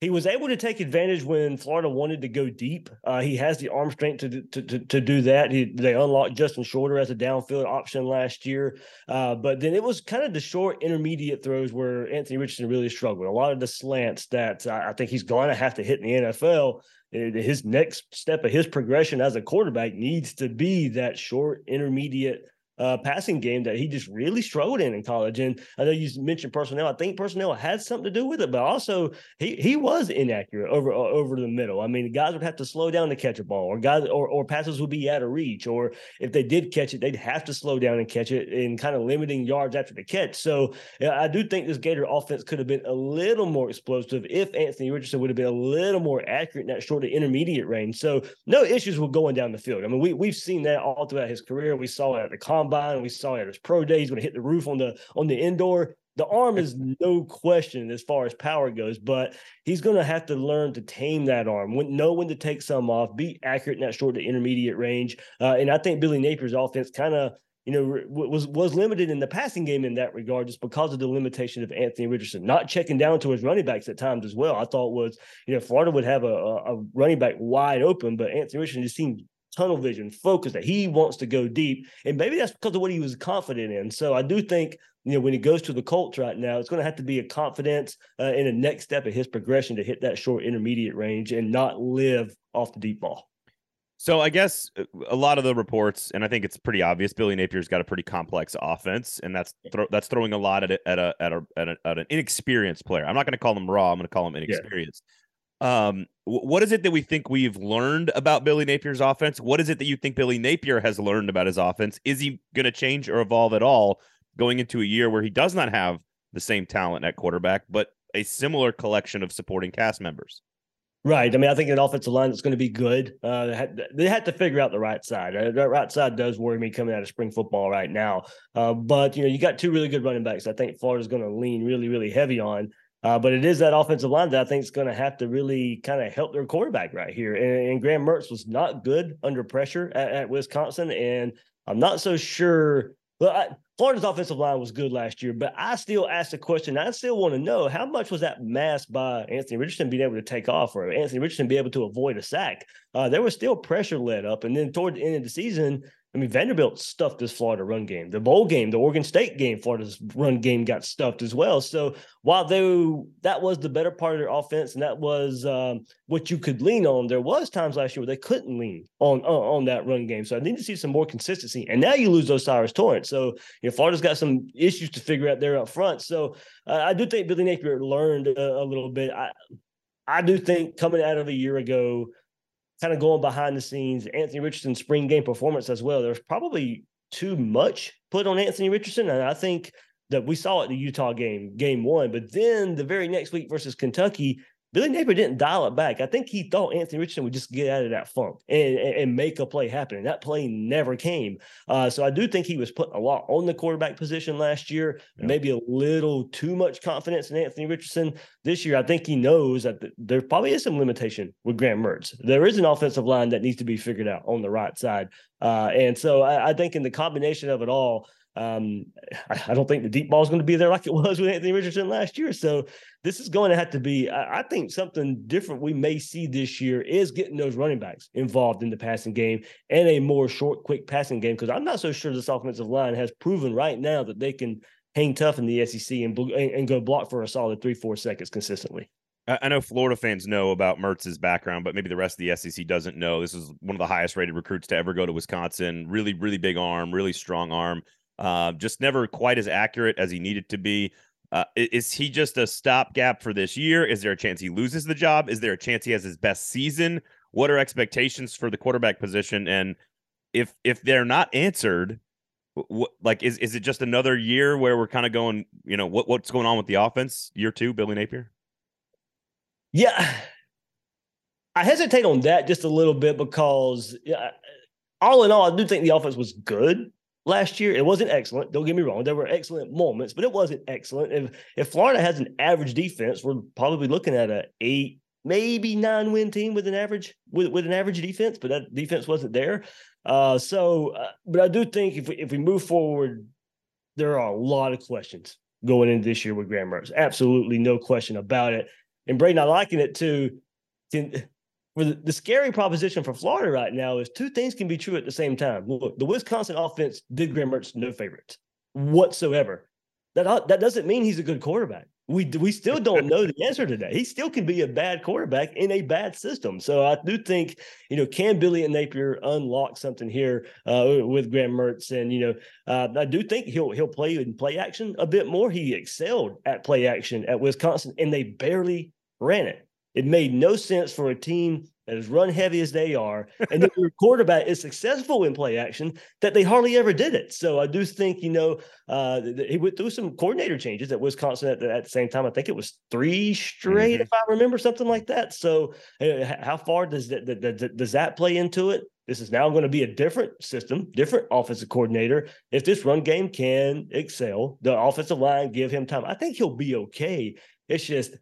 he was able to take advantage when Florida wanted to go deep. Uh, he has the arm strength to to, to, to do that. He, they unlocked Justin Shorter as a downfield option last year, uh, but then it was kind of the short intermediate throws where Anthony Richardson really struggled. A lot of the slants that I, I think he's going to have to hit in the N F L. His next step of his progression as a quarterback needs to be that short, intermediate uh, passing game that he just really struggled in in college. And I know you mentioned personnel. I think personnel had something to do with it, but also he he was inaccurate over over the middle. I mean, guys would have to slow down to catch a ball, or guys or or passes would be out of reach, or if they did catch it, they'd have to slow down and catch it, and kind of limiting yards after the catch. So yeah, I do think this Gator offense could have been a little more explosive if Anthony Richardson would have been a little more accurate in that short to intermediate range. So no issues with going down the field. I mean, we we've seen that all throughout his career. We saw it at the combine. We saw it at his pro day. He's going to hit the roof on the on the indoor. The arm is no question as far as power goes, but he's going to have to learn to tame that arm, when, know when to take some off, be accurate in that short to intermediate range. Uh, and I think Billy Napier's offense kind of, you know, was was limited in the passing game in that regard, just because of the limitation of Anthony Richardson not checking down to his running backs at times as well. I thought was, you know, Florida would have a, a running back wide open, but Anthony Richardson just seemed tunnel vision, focus, that he wants to go deep. And maybe that's because of what he was confident in. So I do think, you know, when he goes to the Colts right now, it's going to have to be a confidence uh, in the next step of his progression to hit that short intermediate range and not live off the deep ball. So I guess a lot of the reports, and I think it's pretty obvious, Billy Napier's got a pretty complex offense, and that's thro- that's throwing a lot at a, at a, at a, at a, at an inexperienced player. I'm not going to call him raw. I'm going to call him inexperienced. Yeah. Um, what is it that we think we've learned about Billy Napier's offense? What is it that you think Billy Napier has learned about his offense? Is he going to change or evolve at all going into a year where he does not have the same talent at quarterback, but a similar collection of supporting cast members? Right. I mean, I think an offensive line that's going to be good. Uh, they had, they had to figure out the right side. Uh, that right side does worry me coming out of spring football right now. Uh, but, you know, you got two really good running backs. I think Florida's going to lean really, really heavy on. Uh, but it is that offensive line that I think is going to have to really kind of help their quarterback right here. And, and Graham Mertz was not good under pressure at, at Wisconsin, and I'm not so sure. Well, I, Florida's offensive line was good last year, but I still ask the question. I still want to know how much was that masked by Anthony Richardson being able to take off, or Anthony Richardson being able to avoid a sack. Uh, there was still pressure let up, and then toward the end of the season, I mean, Vanderbilt stuffed this Florida run game. The bowl game, the Oregon State game, Florida's run game got stuffed as well. So while they, that was the better part of their offense and that was um, what you could lean on, there was times last year where they couldn't lean on, on on that run game. So I need to see some more consistency. And now you lose Osiris Torrance. So you know, Florida's got some issues to figure out there up front. So uh, I do think Billy Napier learned a, a little bit. I, I do think coming out of a year ago, kind of going behind the scenes, Anthony Richardson's spring game performance as well, there's probably too much put on Anthony Richardson. And I think that we saw it in the Utah game, game one, but then the very next week versus Kentucky, Billy Napier didn't dial it back. I think he thought Anthony Richardson would just get out of that funk and, and, and make a play happen. And that play never came. Uh, so I do think he was putting a lot on the quarterback position last year, yeah. Maybe a little too much confidence in Anthony Richardson this year. I think he knows that th- there probably is some limitation with Graham Mertz. There is an offensive line that needs to be figured out on the right side. Uh, and so I, I think in the combination of it all, Um, I, I don't think the deep ball is going to be there like it was with Anthony Richardson last year. So this is going to have to be, I, I think something different we may see this year is getting those running backs involved in the passing game and a more short, quick passing game. Cause I'm not so sure this offensive line has proven right now that they can hang tough in the S E C and, and, and go block for a solid three, four seconds consistently. I know Florida fans know about Mertz's background, but maybe the rest of the S E C doesn't know. This is one of the highest rated recruits to ever go to Wisconsin. Really, really big arm, really strong arm. Uh, just never quite as accurate as he needed to be. Uh, is he just a stopgap for this year? Is there a chance he loses the job? Is there a chance he has his best season? What are expectations for the quarterback position? And if if they're not answered, what, like is is it just another year where we're kind of going, you know, what what's going on with the offense? Year two, Billy Napier? Yeah. I hesitate on that just a little bit because uh, all in all, I do think the offense was good. Last year, it wasn't excellent. Don't get me wrong. There were excellent moments, but it wasn't excellent. If if Florida has an average defense, we're probably looking at an eight, maybe nine win team with an average with, with an average defense, but that defense wasn't there. Uh, so, uh, but I do think if we, if we move forward, there are a lot of questions going into this year with Graham Mertz. Absolutely no question about it. And Braden, I liken it to can, For the, the scary proposition for Florida right now is two things can be true at the same time. Look, the Wisconsin offense did Graham Mertz no favorites whatsoever. That that doesn't mean he's a good quarterback. We we still don't know the answer to that. He still can be a bad quarterback in a bad system. So I do think, you know, can Billy and Napier unlock something here uh, with Graham Mertz? And, you know, uh, I do think he'll he'll play in play action a bit more. He excelled at play action at Wisconsin, and they barely ran it. It made no sense for a team that is run heavy as they are, and that your quarterback is successful in play action, that they hardly ever did it. So I do think, you know, uh, he went through some coordinator changes at Wisconsin at the, at the same time. I think it was three straight, mm-hmm. if I remember, something like that. So uh, how far does that, the, the, does that play into it? This is now going to be a different system, different offensive coordinator. If this run game can excel, the offensive line give him time. I think he'll be okay. It's just,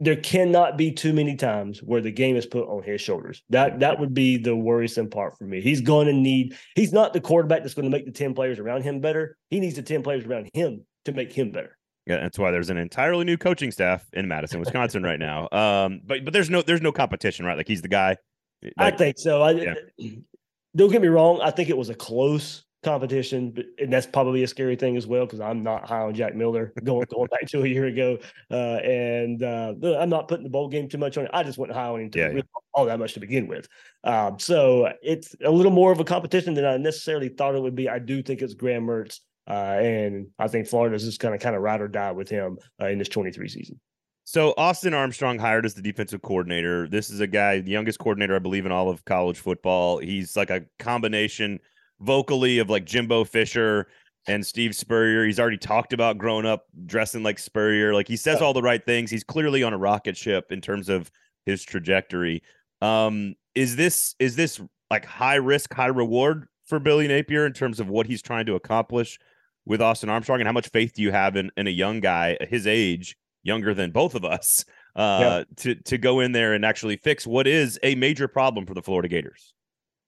there cannot be too many times where the game is put on his shoulders. That that would be the worrisome part for me. He's going to need – he's not the quarterback that's going to make the ten players around him better. He needs the ten players around him to make him better. Yeah, that's why there's an entirely new coaching staff in Madison, Wisconsin right now. Um, but but there's no there's no competition, right? Like, he's the guy. Like, I think so. I, yeah. Don't get me wrong. I think it was a close competition, but, and that's probably a scary thing as well, because I'm not high on Jack Miller going going back to a year ago, uh, and uh, I'm not putting the bowl game too much on it. I just wasn't high on him yeah, yeah. all that much to begin with. Um, so it's a little more of a competition than I necessarily thought it would be. I do think it's Graham Mertz, uh, and I think Florida's just kind of kind of ride or die with him uh, in this twenty-three season. So Austin Armstrong hired as the defensive coordinator. This is a guy, the youngest coordinator I believe in all of college football. He's like a combination vocally of like Jimbo Fisher and Steve Spurrier. He's already talked about growing up dressing like Spurrier. Like, he says all the right things. He's clearly on a rocket ship in terms of his trajectory. Um, is this, is this like high risk, high reward for Billy Napier in terms of what he's trying to accomplish with Austin Armstrong? And how much faith do you have in, in a young guy his age, younger than both of us, uh, yeah. to, to go in there and actually fix what is a major problem for the Florida Gators?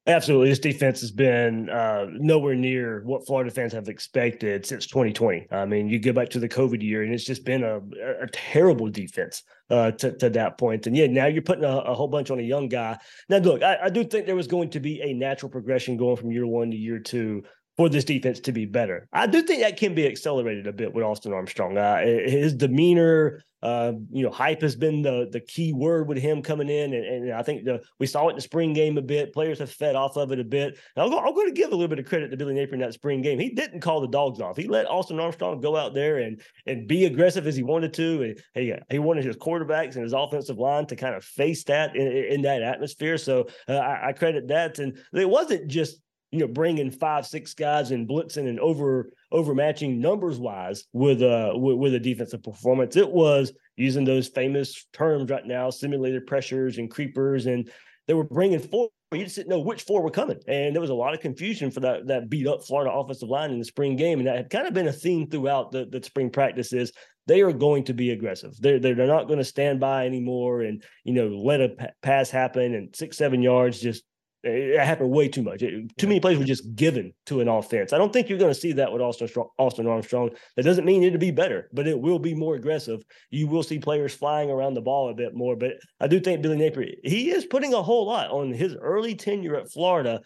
Absolutely. This defense has been uh, nowhere near what Florida fans have expected since twenty twenty. I mean, you go back to the COVID year, and it's just been a, a terrible defense uh, to, to that point. And, yeah, now you're putting a, a whole bunch on a young guy. Now, look, I, I do think there was going to be a natural progression going from year one to year two for this defense to be better. I do think that can be accelerated a bit with Austin Armstrong. Uh, his demeanor, uh, you know, hype has been the the key word with him coming in. And, and I think the, we saw it in the spring game a bit. Players have fed off of it a bit. And I'll go, I'm going to give a little bit of credit to Billy Napier in that spring game. He didn't call the dogs off. He let Austin Armstrong go out there and and be aggressive as he wanted to. And he, he wanted his quarterbacks and his offensive line to kind of face that in, in that atmosphere. So uh, I, I credit that. And it wasn't just, you know, bringing five, six guys and blitzing and over overmatching numbers wise with a, with, with a defensive performance. It was using those famous terms right now, simulated pressures and creepers, and they were bringing four. You just didn't know which four were coming. And there was a lot of confusion for that, that beat up Florida offensive line in the spring game. And that had kind of been a theme throughout the, the spring practices. They are going to be aggressive. They're, they're not going to stand by anymore and, you know, let a p- pass happen and six, seven yards just, it happened way too much. It, too many plays were just given to an offense. I don't think you're going to see that with Austin, Austin Armstrong. That doesn't mean it'll be better, but it will be more aggressive. You will see players flying around the ball a bit more, but I do think Billy Napier, he is putting a whole lot on his early tenure at Florida.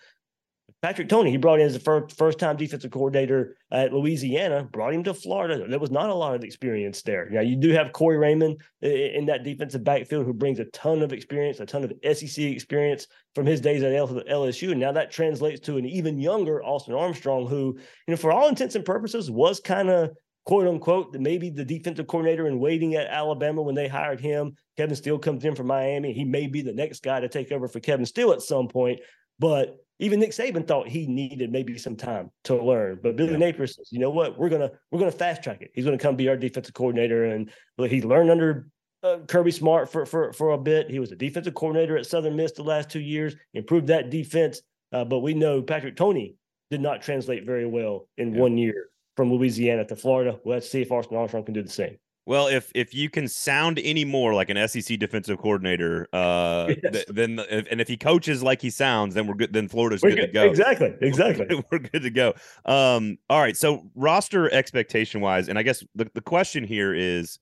Patrick Toney, he brought in as the first, first-time defensive coordinator at Louisiana, brought him to Florida. There was not a lot of experience there. Now, you do have Corey Raymond in that defensive backfield who brings a ton of experience, a ton of S E C experience from his days at L S U. And now that translates to an even younger Austin Armstrong who, you know, for all intents and purposes was kind of, quote unquote, maybe the defensive coordinator in waiting at Alabama when they hired him. Kevin Steele comes in from Miami. He may be the next guy to take over for Kevin Steele at some point, but even Nick Saban thought he needed maybe some time to learn, but Billy yeah. Napier says, "You know what? We're gonna we're gonna fast track it. He's gonna come be our defensive coordinator." And he learned under uh, Kirby Smart for for for a bit. He was a defensive coordinator at Southern Miss the last two years, improved that defense. Uh, but we know Patrick Toney did not translate very well in yeah. one year from Louisiana to Florida. Let's see if Austin Armstrong can do the same. Well, if if you can sound any more like an S E C defensive coordinator, uh, yes. th- then if, and if he coaches like he sounds, then we're good. Then Florida's good, good to go. Exactly, exactly. We're good, we're good to go. Um, all right. So roster expectation wise, and I guess the, the question here is,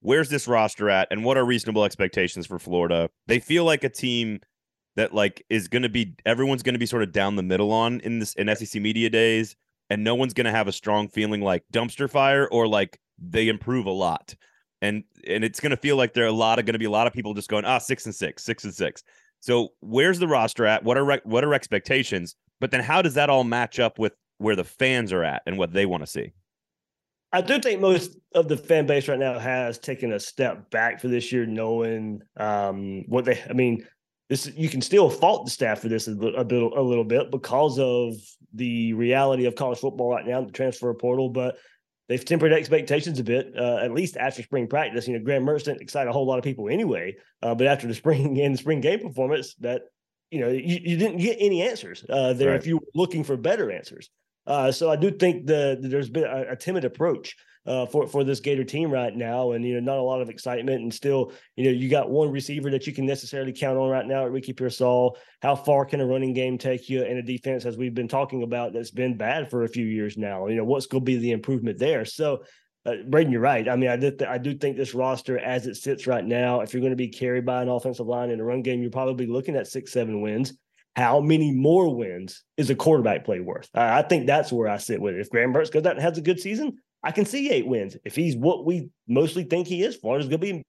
where's this roster at, and what are reasonable expectations for Florida? They feel like a team that like is going to be everyone's going to be sort of down the middle on in this in S E C media days, and no one's going to have a strong feeling like dumpster fire or like they improve a lot. And and it's going to feel like there are a lot of going to be a lot of people just going, ah, six and six, six and six. So where's the roster at? What are re- what are expectations? But then how does that all match up with where the fans are at and what they want to see? I do think most of the fan base right now has taken a step back for this year, knowing um, what they I mean. This, you can still fault the staff for this a, a, bit, a little bit because of the reality of college football right now, the transfer portal, but they've tempered expectations a bit, uh, at least after spring practice. You know, Graham Mertz didn't excite a whole lot of people anyway, uh, but after the spring and the spring game performance that, you know, you, you didn't get any answers uh, there right. if you were looking for better answers. Uh, so I do think the, the there's been a, a timid approach Uh, for for this Gator team right now, and you know, not a lot of excitement, and still, you know, you got one receiver that you can necessarily count on right now at Ricky Pearsall. How far can a running game take you in a defense, as we've been talking about, that's been bad for a few years now? You know, what's going to be the improvement there? So, uh, Braden, you're right. I mean, I do th- I do think this roster as it sits right now, if you're going to be carried by an offensive line in a run game, you're probably looking at six, seven wins. How many more wins is a quarterback play worth? Uh, I think that's where I sit with it. If Graham Mertz goes out and has a good season, I can see eight wins. If he's what we mostly think he is, Florida's going to be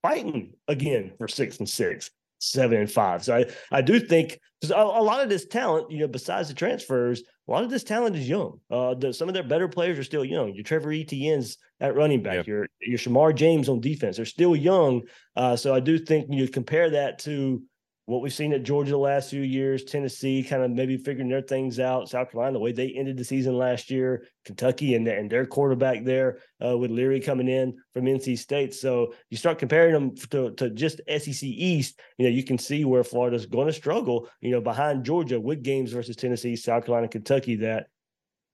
fighting again for six and six, seven and five. So I, I do think because a, a lot of this talent, you know, besides the transfers, a lot of this talent is young. Uh, the, some of their better players are still young. Your Trevor Etienne's at running back. Yep. Your your Shamar James on defense. They're still young. Uh, so I do think you compare that to what we've seen at Georgia the last few years, Tennessee kind of maybe figuring their things out, South Carolina, the way they ended the season last year, Kentucky and, and their quarterback there uh, with Leary coming in from N C State. So you start comparing them to, to just S E C East, you know, you can see where Florida's going to struggle, you know, behind Georgia with games versus Tennessee, South Carolina, Kentucky that,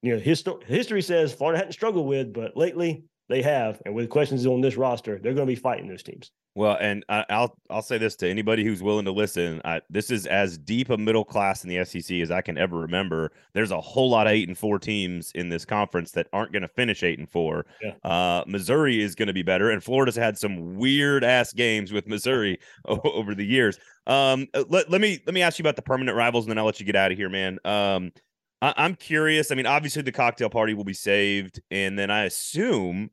you know, histo- history says Florida hadn't struggled with, but lately They have, and with questions on this roster, they're going to be fighting those teams. Well, and I, I'll I'll say this to anybody who's willing to listen. I, this is as deep a middle class in the S E C as I can ever remember. There's a whole lot of eight and four teams in this conference that aren't going to finish eight and four. Yeah. Uh, Missouri is going to be better, and Florida's had some weird ass games with Missouri over the years. Um, let let me let me ask you about the permanent rivals, and then I'll let you get out of here, man. Um, I, I'm curious. I mean, obviously the cocktail party will be saved, and then I assume,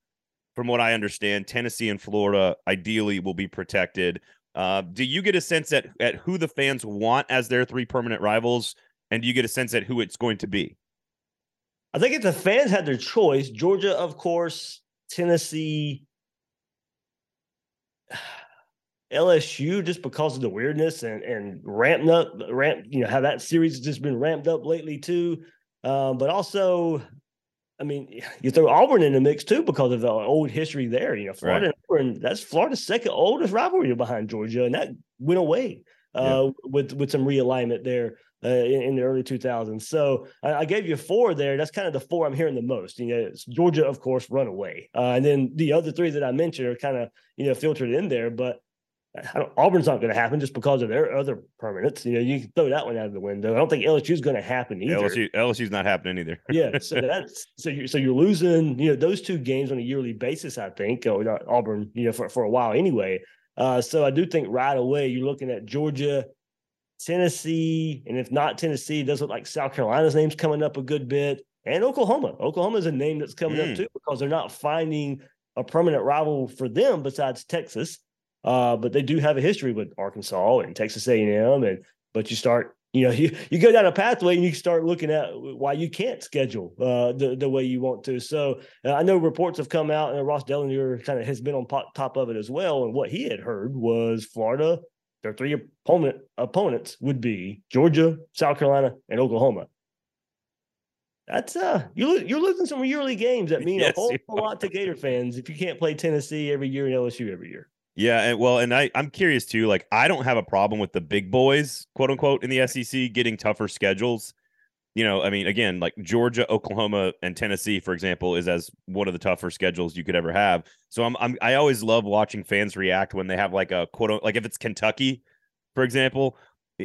from what I understand, Tennessee and Florida ideally will be protected. Uh, do you get a sense at, at who the fans want as their three permanent rivals? And do you get a sense at who it's going to be? I think if the fans had their choice, Georgia, of course, Tennessee, L S U, just because of the weirdness and, and ramping up, ramp, you know, how that series has just been ramped up lately too. Uh, but also, I mean, you throw Auburn in the mix, too, because of the old history there. You know, Florida right. and Auburn, that's Florida's second oldest rivalry behind Georgia, and that went away uh, yeah. with, with some realignment there uh, in, in the early two thousands. So I, I gave you four there. That's kind of the four I'm hearing the most. You know, it's Georgia, of course, run away. Uh, and then the other three that I mentioned are kind of, you know, filtered in there. But I don't, Auburn's not going to happen just because of their other permanents. You know, you can throw that one out of the window. I don't think L S U's going to happen either. L S U, L S U's not happening either. yeah, so that's so you're so you're losing, you know, those two games on a yearly basis. I think or not Auburn, you know, for, for a while anyway. Uh, so I do think right away you're looking at Georgia, Tennessee, and if not Tennessee, it does look like South Carolina's name's coming up a good bit, and Oklahoma. Oklahoma is a name that's coming mm. up too because they're not finding a permanent rival for them besides Texas. Uh, but they do have a history with Arkansas and Texas A and M, and but you start, you know, you, you go down a pathway and you start looking at why you can't schedule uh, the the way you want to. So uh, I know reports have come out, and Ross Dellinger kind of has been on po- top of it as well. And what he had heard was Florida, their three opponent opponents would be Georgia, South Carolina, and Oklahoma. That's uh, you you're losing some yearly games that mean yes, a whole lot to Gator fans if you can't play Tennessee every year and L S U every year. Yeah, and well, and I, I'm curious, too. Like, I don't have a problem with the big boys, quote unquote, in the S E C getting tougher schedules. You know, I mean, again, like Georgia, Oklahoma, and Tennessee, for example, is as one of the tougher schedules you could ever have. So I'm, I'm I always love watching fans react when they have like a quote, like if it's Kentucky, for example,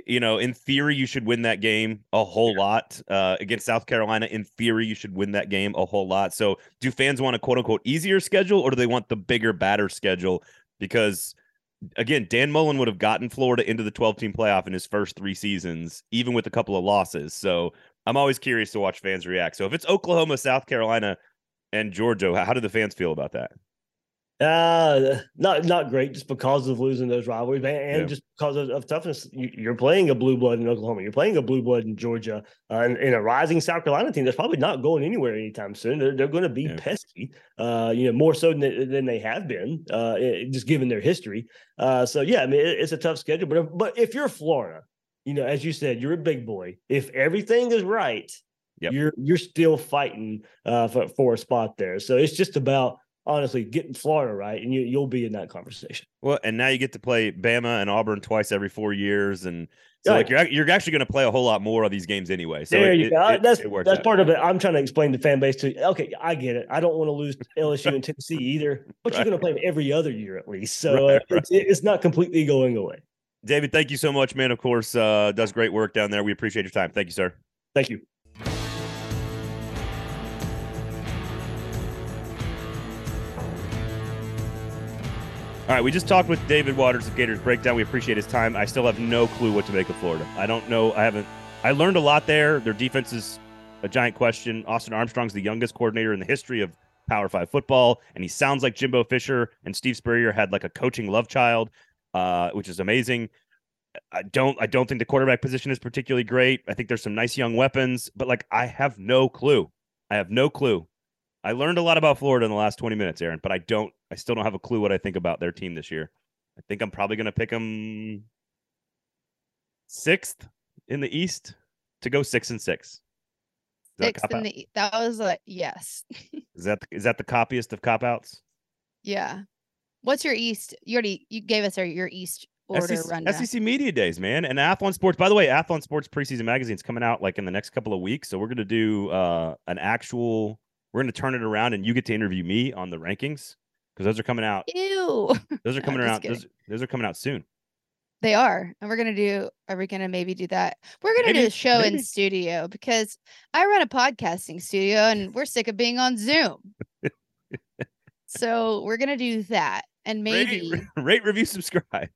you know, in theory, you should win that game a whole yeah. lot uh, against South Carolina. In theory, you should win that game a whole lot. So do fans want a quote unquote easier schedule, or do they want the bigger, badder schedule? Because, again, Dan Mullen would have gotten Florida into the twelve-team playoff in his first three seasons, even with a couple of losses. So I'm always curious to watch fans react. So if it's Oklahoma, South Carolina, and Georgia, how do the fans feel about that? Uh, not not great, just because of losing those rivalries and, and yeah. just because of, of toughness. You, you're playing a blue blood in Oklahoma. You're playing a blue blood in Georgia, uh, and, and a rising South Carolina team that's probably not going anywhere anytime soon. They're, they're going to be yeah. pesky, uh, you know, more so than, than they have been, uh, it, just given their history. Uh, so yeah, I mean, it, it's a tough schedule. But if, but if you're Florida, you know, as you said, you're a big boy. If everything is right, yep. you're you're still fighting uh, for, for a spot there. So it's just about, honestly, getting Florida right, and you, you'll be in that conversation. Well, and now you get to play Bama and Auburn twice every four years, and so yeah. like you're you're actually going to play a whole lot more of these games anyway. So there it, you go. It, that's it that's out. part of it. I'm trying to explain to fan base to okay, I get it. I don't want to lose L S U and Tennessee either, but right. you're going to play them every other year at least. So right, uh, right. It's, it's not completely going away. David, thank you so much, man. Of course, uh, does great work down there. We appreciate your time. Thank you, sir. Thank you. All right, we just talked with David Waters of Gators Breakdown. We appreciate his time. I still have no clue what to make of Florida. I don't know. I haven't. I learned a lot there. Their defense is a giant question. Austin Armstrong's the youngest coordinator in the history of Power Five football, and he sounds like Jimbo Fisher and Steve Spurrier had like a coaching love child, uh, which is amazing. I don't. I don't think the quarterback position is particularly great. I think there's some nice young weapons, but like I have no clue. I have no clue. I learned a lot about Florida in the last twenty minutes, Aaron, but I don't. I still don't have a clue what I think about their team this year. I think I'm probably going to pick them sixth in the East to go six and six. Sixth in the East. That was a yes. Is that is that the copyist of cop outs? Yeah. What's your East? You already you gave us our, your East order rundown. S E C Media Days, man, and Athlon Sports. By the way, Athlon Sports preseason magazine is coming out like in the next couple of weeks, so we're going to do uh, an actual We're going to turn it around and you get to interview me on the rankings because those are coming out. Ew. Those are coming out. Those, those are coming out soon. They are. And we're going to do, are we going to maybe do that? We're going to do a show maybe. in studio because I run a podcasting studio and we're sick of being on Zoom. So we're going to do that. And maybe rate, rate review, subscribe.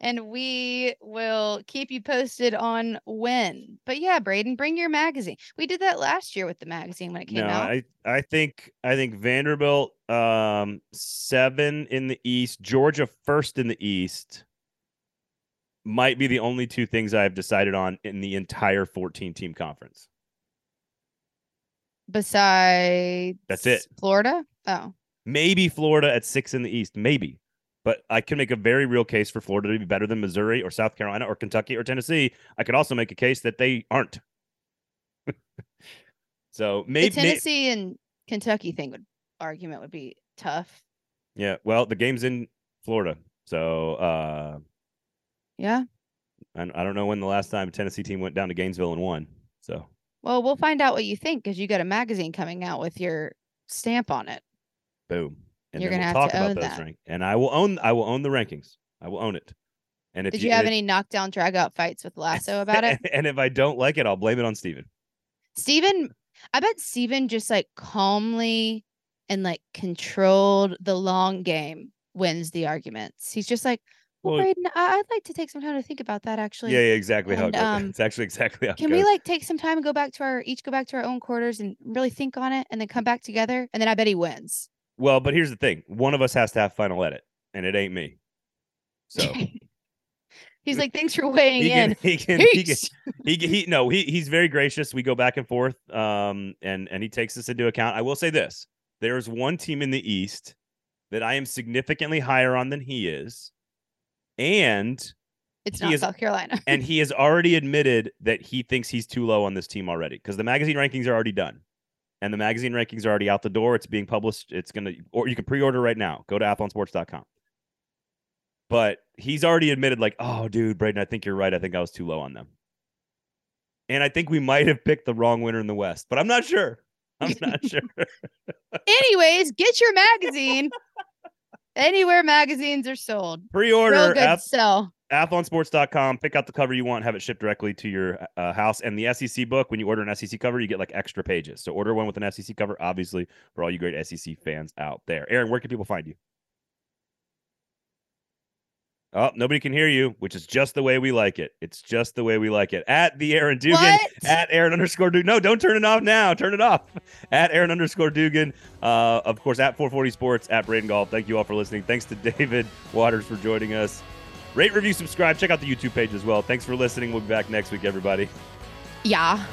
And we will keep you posted on when. But yeah, Braden, bring your magazine. We did that last year with the magazine when it came no, out. I, I think I think Vanderbilt um, seven in the East, Georgia first in the East might be the only two things I've decided on in the entire fourteen team conference. Besides that's it. Florida? Oh. Maybe Florida at six in the East, maybe. But I can make a very real case for Florida to be better than Missouri or South Carolina or Kentucky or Tennessee. I could also make a case that they aren't. So maybe the Tennessee may- and Kentucky thing would argument would be tough. Yeah. Well, the game's in Florida. So, uh, yeah, I, I don't know when the last time a Tennessee team went down to Gainesville and won. So, well, we'll find out what you think. Cause you got a magazine coming out with your stamp on it. Boom. And you're going to we'll have to own that. Rank- and I will own, I will own the rankings. I will own it. And if Did you, you have any knockdown drag out fights with Lasso about it? And if I don't like it, I'll blame it on Steven. Steven, I bet Steven just like calmly and like controlled the long game wins the arguments. He's just like, well, well Braden, I- I'd like to take some time to think about that actually. Yeah, yeah exactly. And, how it goes. Um, it's actually exactly how it Can goes. We like take some time and go back to our, each go back to our own quarters and really think on it and then come back together. And then I bet he wins. Well, but here's the thing. One of us has to have final edit, and it ain't me. So he's like, thanks for weighing he can, in. He can, he, can, he, can, he no, he he's very gracious. We go back and forth. Um, and, and he takes this into account. I will say this. There is one team in the East that I am significantly higher on than he is. And it's not is, South Carolina. And he has already admitted that he thinks he's too low on this team already because the magazine rankings are already done. And the magazine rankings are already out the door. It's being published. It's going to, or you can pre-order right now. Go to athlon sports dot com. But he's already admitted like, oh, dude, Braden, I think you're right. I think I was too low on them. And I think we might have picked the wrong winner in the West, but I'm not sure. I'm not sure. Anyways, get your magazine. Anywhere magazines are sold. Pre-order. Ath- sell. athlon sports dot com. Pick out the cover you want. Have it shipped directly to your uh, house. And the S E C book, when you order an S E C cover, you get like extra pages. So order one with an S E C cover, obviously, for all you great S E C fans out there. Erin, where can people find you? Oh, nobody can hear you, which is just the way we like it. It's just the way we like it. At the Erin Dugan. What? At Erin underscore Dugan. No, don't turn it off now. Turn it off. At Erin underscore Dugan. Uh, of course, at four forty Sports, at Braden Gall. Thank you all for listening. Thanks to David Waters for joining us. Rate, review, subscribe. Check out the YouTube page as well. Thanks for listening. We'll be back next week, everybody. Yeah.